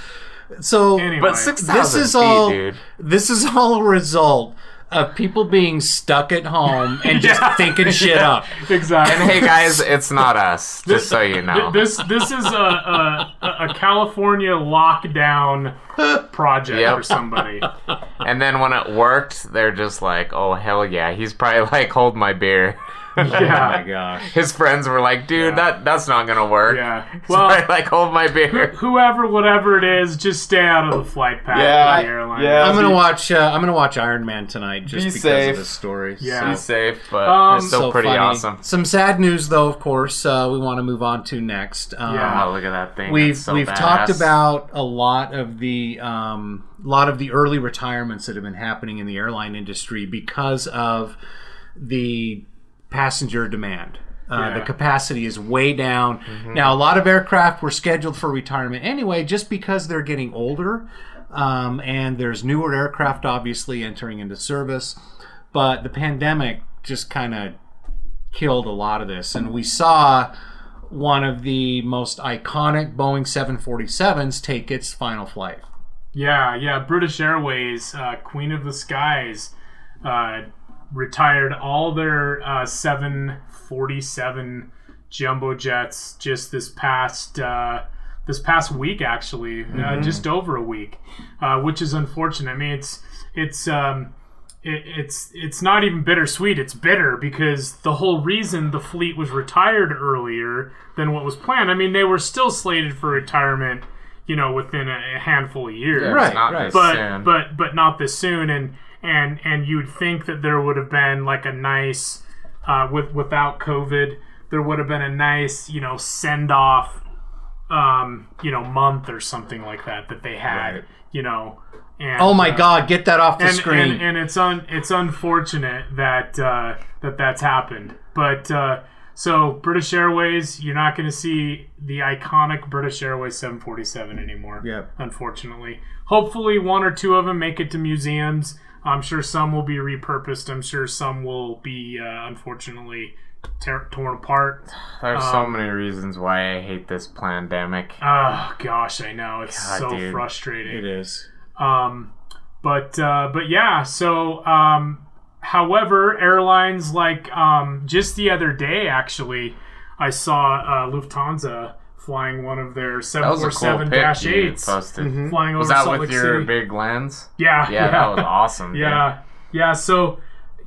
So, anyway, but 6,000 feet, dude. This is all a result of people being stuck at home and just thinking shit up. Exactly. And hey, guys, it's not us. Just so you know, this is a California lockdown project for somebody. And then when it worked, they're just like, "Oh hell yeah!" He's probably like, "Hold my beer." Yeah. Oh my gosh. His friends were like, dude, that's not gonna work. Yeah. Well, so like, hold my beer. Whatever it is, just stay out of the flight path of the airline. Yeah. I'm gonna watch Iron Man tonight just because of this story. Yeah. So. Be safe, but it's still pretty funny. Awesome. Some sad news though, of course, we want to move on to next. Look at that thing. We've talked about a lot of the early retirements that have been happening in the airline industry because of the passenger demand. The capacity is way down. Mm-hmm. Now, a lot of aircraft were scheduled for retirement anyway, just because they're getting older, and there's newer aircraft obviously entering into service. But the pandemic just kind of killed a lot of this. And we saw one of the most iconic Boeing 747s take its final flight. Yeah. British Airways, Queen of the Skies, retired all their 747 jumbo jets just this past week, actually, just over a week, which is unfortunate. I mean, it's not even bittersweet. It's bitter because the whole reason the fleet was retired earlier than what was planned. I mean, they were still slated for retirement, you know, within a handful of years, but not this soon. And you'd think that there would have been like a nice, without COVID, there would have been a nice, you know, send off, month or something like that they had, you know. And, oh my God, get that off the screen! And it's unfortunate that that's happened. But so British Airways, you're not going to see the iconic British Airways 747 anymore. Yeah, unfortunately. Hopefully, one or two of them make it to museums. I'm sure some will be repurposed. I'm sure some will be, unfortunately, torn apart. There's so many reasons why I hate this pandemic. Oh, gosh, I know. It's frustrating. It is. However, airlines like just the other day, actually, I saw Lufthansa flying one of their 747-8s. Flying over was that Salt with Lake your City. Big lens? Yeah. Yeah, that was awesome. Yeah. So,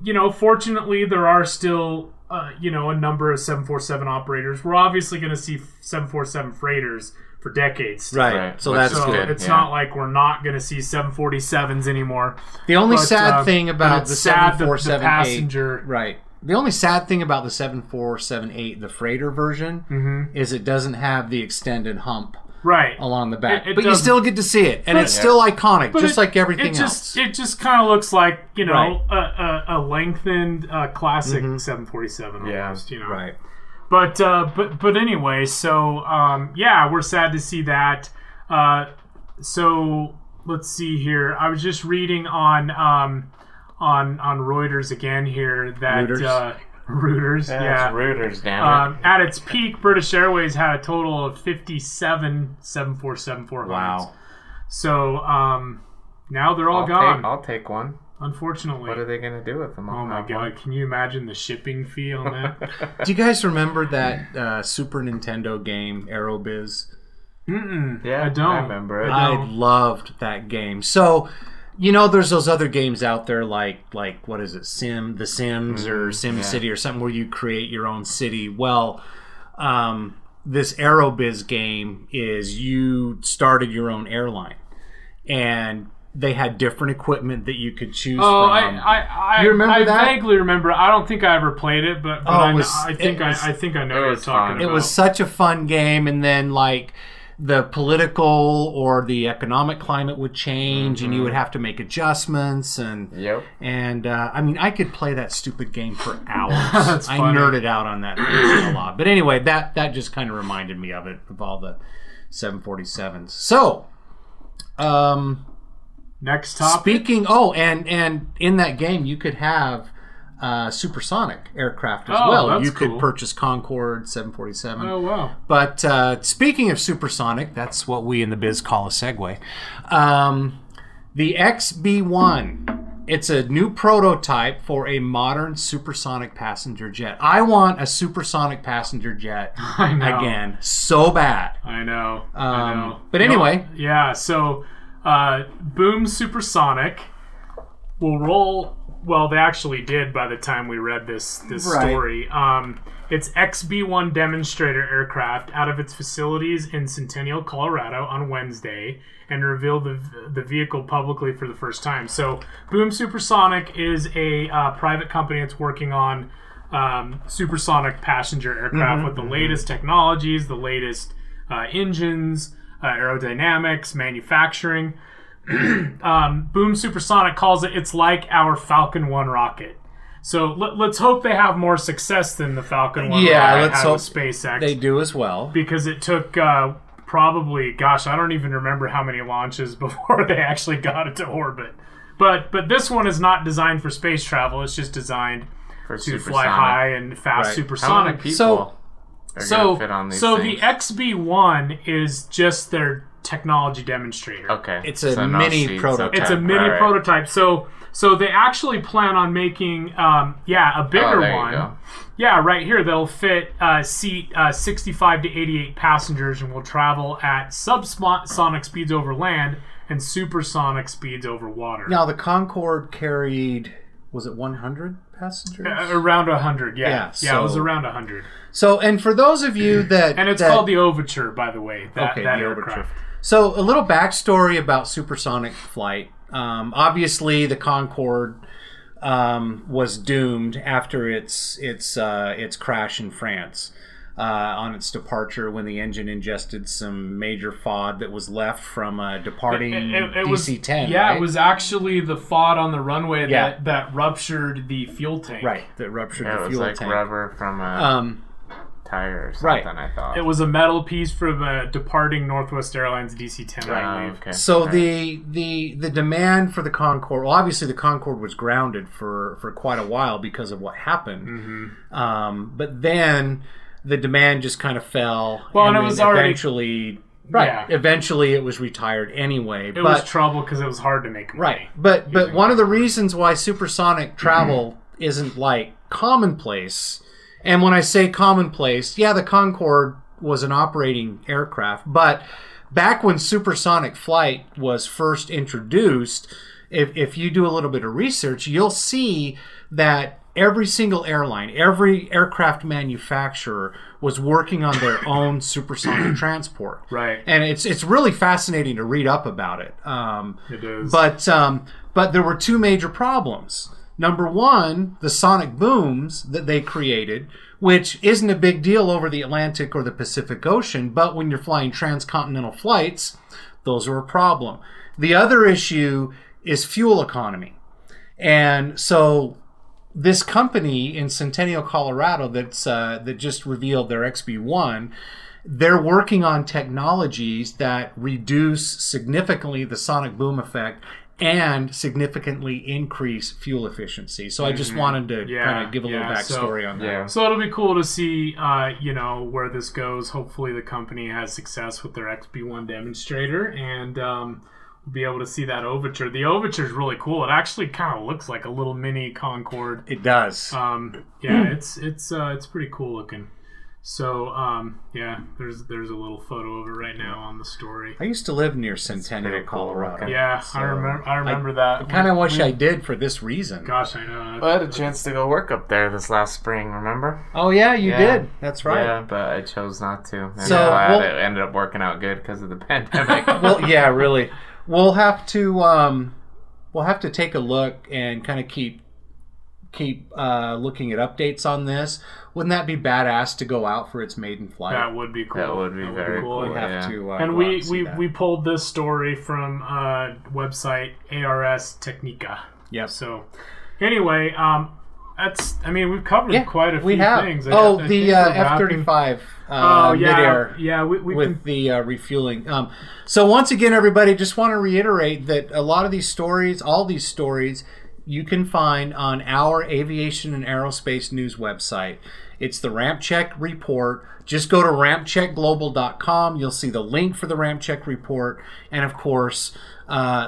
you know, fortunately, there are still a number of 747 operators. We're obviously going to see 747 freighters for decades. Right. So that's good. It's not like we're not going to see 747s anymore. The only sad thing about the 747-8, right? The only sad thing about the 747-8, the freighter version, is it doesn't have the extended hump. Right. Along the back. But you still get to see it. And it's still iconic, just like everything else. It just kind of looks like, a lengthened classic 747 almost, Right. But anyway, so, we're sad to see that. So, let's see here. I was just reading on Reuters again here that... Reuters, yeah. Reuters, damn it. At its peak, British Airways had a total of 57 747-400s. Wow. So now they're all gone. I'll take one. Unfortunately. What are they going to do with them all? Oh, my God. Can you imagine the shipping fee on that? Do you guys remember that Super Nintendo game, Aerobiz? Yeah, I don't. I remember it. I loved that game. So... there's those other games out there like what is it, The Sims or SimCity or something where you create your own city. Well, this Aerobiz game is you started your own airline, and they had different equipment that you could choose from. You remember that? I vaguely remember. I don't think I ever played it, but I think I know what you're talking about. It was such a fun game, and then the political or the economic climate would change, and you would have to make adjustments. And I could play that stupid game for hours. I nerded out on that a lot. But anyway, that just kind of reminded me of it, of all the 747s. So, next topic. Speaking, and in that game, you could have supersonic aircraft as well. You could purchase Concorde 747. Oh, wow. But speaking of supersonic, that's what we in the biz call a segue. The XB-1, it's a new prototype for a modern supersonic passenger jet. I want a supersonic passenger jet again so bad. I know. But anyway. So Boom Supersonic will roll... Well, they actually did by the time we read this story. It's XB-1 demonstrator aircraft out of its facilities in Centennial, Colorado on Wednesday and revealed the vehicle publicly for the first time. So Boom Supersonic is a private company that's working on supersonic passenger aircraft with the latest technologies, the latest engines, aerodynamics, manufacturing. Boom Supersonic calls it's like our Falcon 1 rocket. So let's hope they have more success than the Falcon 1 rocket. Let's hope SpaceX. They do as well. Because it took I don't even remember how many launches before they actually got it to orbit. But this one is not designed for space travel. It's just designed to fly high and fast supersonic. How many people are going to fit on these things? The XB-1 is just their... technology demonstrator. Okay. It's a mini prototype. It's a mini prototype. So they actually plan on making a bigger one. Yeah, right here they'll fit seat 65 to 88 passengers and will travel at subsonic speeds over land and supersonic speeds over water. Now the Concorde carried 100 passengers? Around 100, yeah. So it was around 100. So, and for those of you that... And it's called the Overture, by the way. That aircraft. Overture. So, a little backstory about supersonic flight. Obviously, the Concorde was doomed after its crash in France on its departure when the engine ingested some major FOD that was left from departing DC-10. Yeah, right? It was actually the FOD on the runway that ruptured the fuel tank. Right, that ruptured the fuel tank. It was like rubber from a... tire or something, right. I thought. It was a metal piece from a departing Northwest Airlines DC-10, I believe. Okay. So the demand for the Concorde, obviously the Concorde was grounded for quite a while because of what happened. But then the demand just kind of fell. Well, and it was eventually... Eventually, it was retired anyway. It was trouble because it was hard to make money. Right. But one of the reasons why supersonic travel isn't commonplace... And when I say commonplace, the Concorde was an operating aircraft, but back when supersonic flight was first introduced, if you do a little bit of research, you'll see that every single airline, every aircraft manufacturer was working on their own supersonic transport. Right. And it's really fascinating to read up about it. It is. But there were two major problems. Number one, the sonic booms that they created, which isn't a big deal over the Atlantic or the Pacific Ocean, but when you're flying transcontinental flights, those are a problem. The other issue is fuel economy. And so this company in Centennial, Colorado, that just revealed their XB-1, they're working on technologies that reduce significantly the sonic boom effect and significantly increase fuel efficiency. So I just wanted to kind of give a little backstory on that. Yeah. So it'll be cool to see, where this goes. Hopefully the company has success with their XB-1 demonstrator, and be able to see that Overture. The Overture is really cool. It actually kind of looks like a little mini Concorde. It does. It's pretty cool looking. So there's a little photo of it right now on the story. I used to live near Centennial, Colorado. Yeah, so I remember that. I kind of wish I did for this reason. Gosh, I know. Well, I had a chance to go work up there this last spring. Remember? Oh yeah, you did. That's right. Yeah, but I chose not to. And so it ended up working out good because of the pandemic. Well, yeah, really. We'll have to take a look and kind of keep looking at updates on this. Wouldn't that be badass to go out for its maiden flight? That would be cool. That would be very cool. We have to. And we pulled this story from website ARS Technica. Yeah. So anyway, that's. I mean, we've covered quite a few things. Oh, the F-35. Midair with the refueling. So once again, everybody, just want to reiterate that a lot of these stories, all these stories, you can find on our aviation and aerospace news website. It's the Ramp Check Report. Just go to rampcheckglobal.com. You'll see the link for the Ramp Check Report, and of course,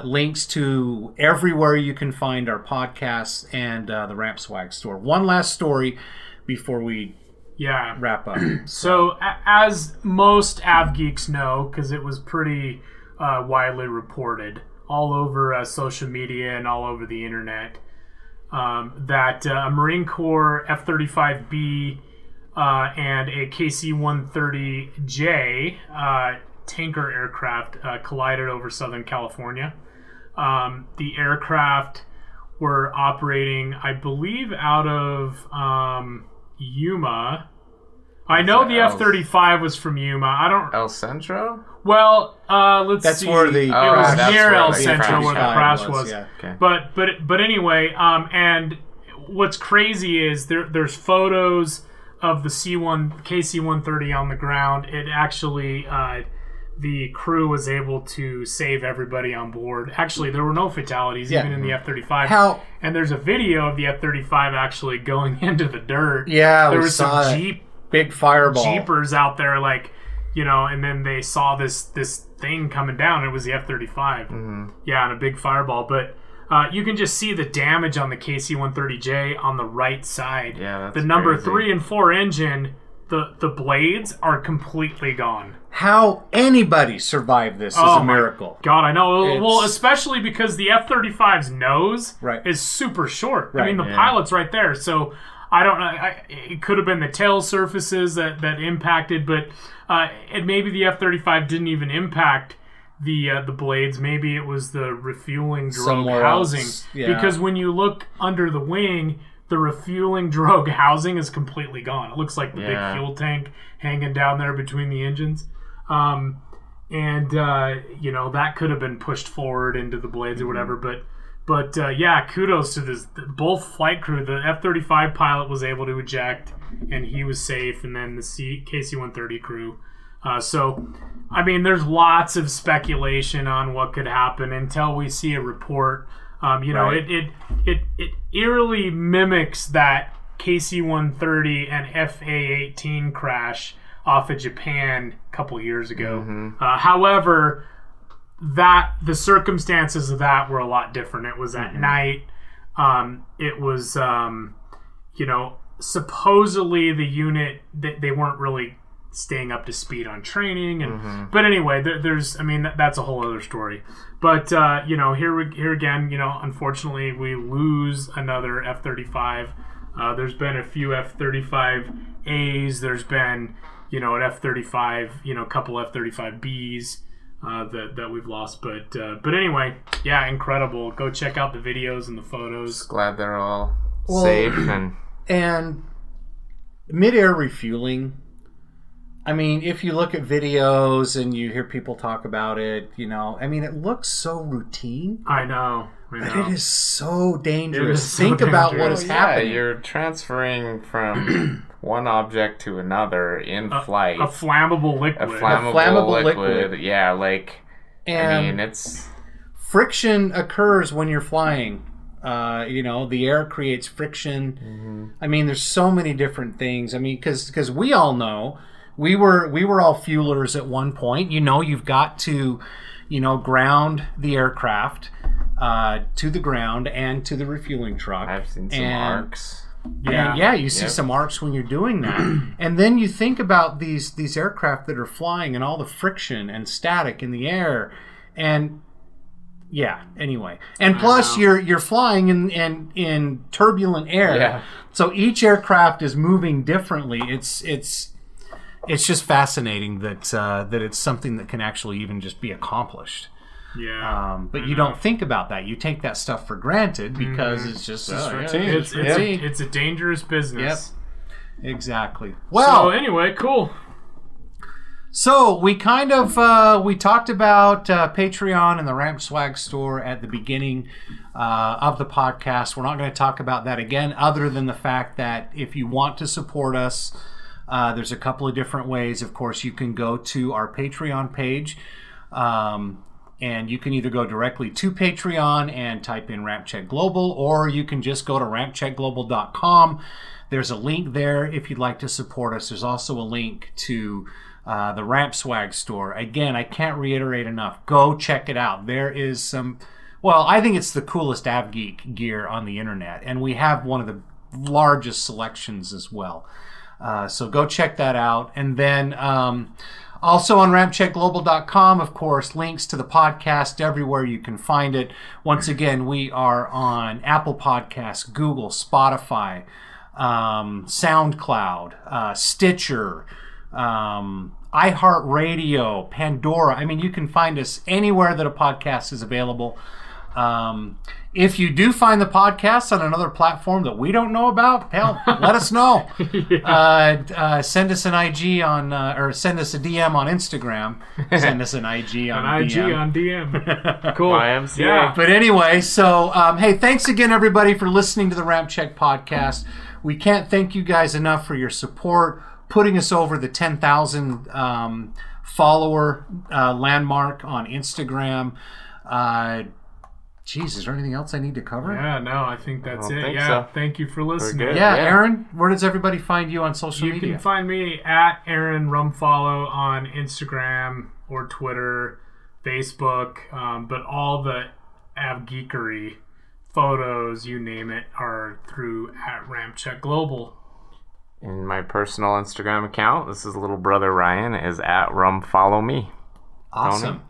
links to everywhere you can find our podcasts and the Ramp Swag store. One last story before we. Yeah. Wrap up. So, as most Av Geeks know, because it was pretty widely reported all over social media and all over the internet, that a Marine Corps F-35B and a KC-130J tanker aircraft collided over Southern California. The aircraft were operating, I believe, out of Yuma. I know the F-35 was from Yuma. I don't. El Centro? Well, let's see. That's where the crash was. Near El Centro where the crash was. Yeah. Okay. But anyway, and what's crazy is there's photos of the KC-130 on the ground. It actually, the crew was able to save everybody on board. Actually, there were no fatalities even in the F-35. And there's a video of the F-35 actually going into the dirt. Yeah, there was some big fireball jeepers out there, and then they saw this thing coming down. It was the F-35. Mm-hmm. Yeah, and a big fireball. But you can just see the damage on the KC-130J on the right side. Yeah, that's the number 3 and 4 engine. The blades are completely gone. How anybody survived this is a miracle. God, I know. Well, especially because the F-35's nose is super short. Right. I mean, the pilot's right there. So I don't know. It could have been the tail surfaces that impacted, but and maybe the F-35 didn't even impact the blades. Maybe it was the refueling drogue housing. Yeah. Because when you look under the wing, the refueling drogue housing is completely gone. It looks like the big fuel tank hanging down there between the engines. That could have been pushed forward into the blades or whatever. But kudos to this. Both flight crew, the F-35 pilot was able to eject, and he was safe, and then the KC-130 crew. So, I mean, there's lots of speculation on what could happen until we see a report. It eerily mimics that KC-130 and FA-18 crash off of Japan a couple years ago. Mm-hmm. However, the circumstances of that were a lot different. It was at night. It was supposedly the unit that they weren't really staying up to speed on training. And but anyway, there's I mean, that's a whole other story. But you know, here again, you know, unfortunately, we lose another F-35. There's been a few F-35As. There's been, you know, an F-35, you know, a couple F-35Bs that we've lost. But anyway, yeah, incredible. Go check out the videos and the photos. Just glad they're all safe. And mid-air refueling, I mean, if you look at videos and you hear people talk about it, you know, I mean, it looks so routine. I know. But it is so dangerous. Think about what is happening. You're transferring from one object to another in flight. A flammable liquid. A flammable liquid. Yeah, like, and I mean, it's... Friction occurs when you're flying. You know, the air creates friction. I mean, there's so many different things. I mean, because we all know... We were all fuelers at one point. You know, you've got to, you know, ground the aircraft to the ground and to the refueling truck. I've seen some arcs. Yeah, you see some arcs when you're doing that. And then you think about these aircraft that are flying and all the friction and static in the air. And yeah, anyway. And plus you're flying in turbulent air. Yeah. So each aircraft is moving differently. It's just fascinating that it's something that can actually even just be accomplished. Yeah. But you don't think about that. You take that stuff for granted because it's just routine. It's a dangerous business. Yep. Exactly. Well. So anyway, cool. So we kind of we talked about Patreon and the Ramp Swag store at the beginning of the podcast. We're not going to talk about that again, other than the fact that if you want to support us. There's a couple of different ways. Of course, you can go to our Patreon page, and you can either go directly to Patreon and type in Ramp Check Global, or you can just go to rampcheckglobal.com. There's a link there if you'd like to support us. There's also a link to the Ramp Swag store. Again, I can't reiterate enough. Go check it out. There is some... Well, I think it's the coolest AvGeek gear on the internet, and we have one of the largest selections as well. So go check that out. And then also on rampcheckglobal.com, of course, links to the podcast everywhere you can find it. Once again, we are on Apple Podcasts, Google, Spotify, SoundCloud, Stitcher, iHeartRadio, Pandora. I mean, you can find us anywhere that a podcast is available. If you do find the podcast on another platform that we don't know about, hell, let us know. Send us an IG on, or send us a DM on Instagram. Send us an IG on an DM. Cool. YMCA. Yeah. But anyway, so, hey, thanks again, everybody, for listening to the Ramp Check Podcast. We can't thank you guys enough for your support, putting us over the 10,000 follower landmark on Instagram. Jeez, is there anything else I need to cover? Yeah, no, I think that's it. So. Thank you for listening. Yeah, Aaron, where does everybody find you on social media? You can find me at Aaron Rumfollow on Instagram or Twitter, Facebook, but all the AvGeekery photos, you name it, are through at Ramp Check Global. And my personal Instagram account, this is little brother Ryan, is at rumfollowme. Awesome.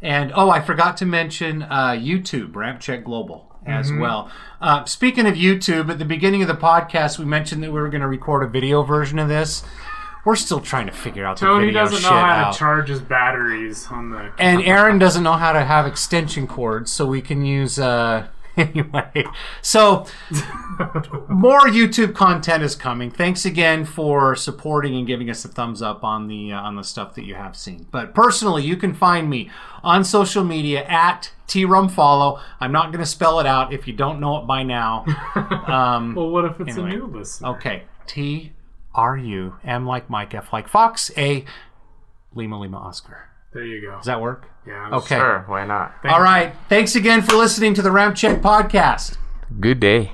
And, I forgot to mention YouTube, Ramp Check Global, as well. Speaking of YouTube, at the beginning of the podcast, we mentioned that we were going to record a video version of this. We're still trying to figure out the video shit out. Tony doesn't know how to charge his batteries on the... And Aaron doesn't know how to have extension cords, so we can use... Anyway, so more YouTube content is coming. Thanks again for supporting and giving us a thumbs up on the stuff that you have seen. But personally, you can find me on social media at trumfollow. I'm not going to spell it out if you don't know it by now. Well, what if it's a new listener? Okay, T-R-U, M like Mike, F like Fox, A, Lima Lima Oscar. There you go. Does that work? Yeah, sure. Why not? All right. Thanks again for listening to the Ramp Check Podcast. Good day.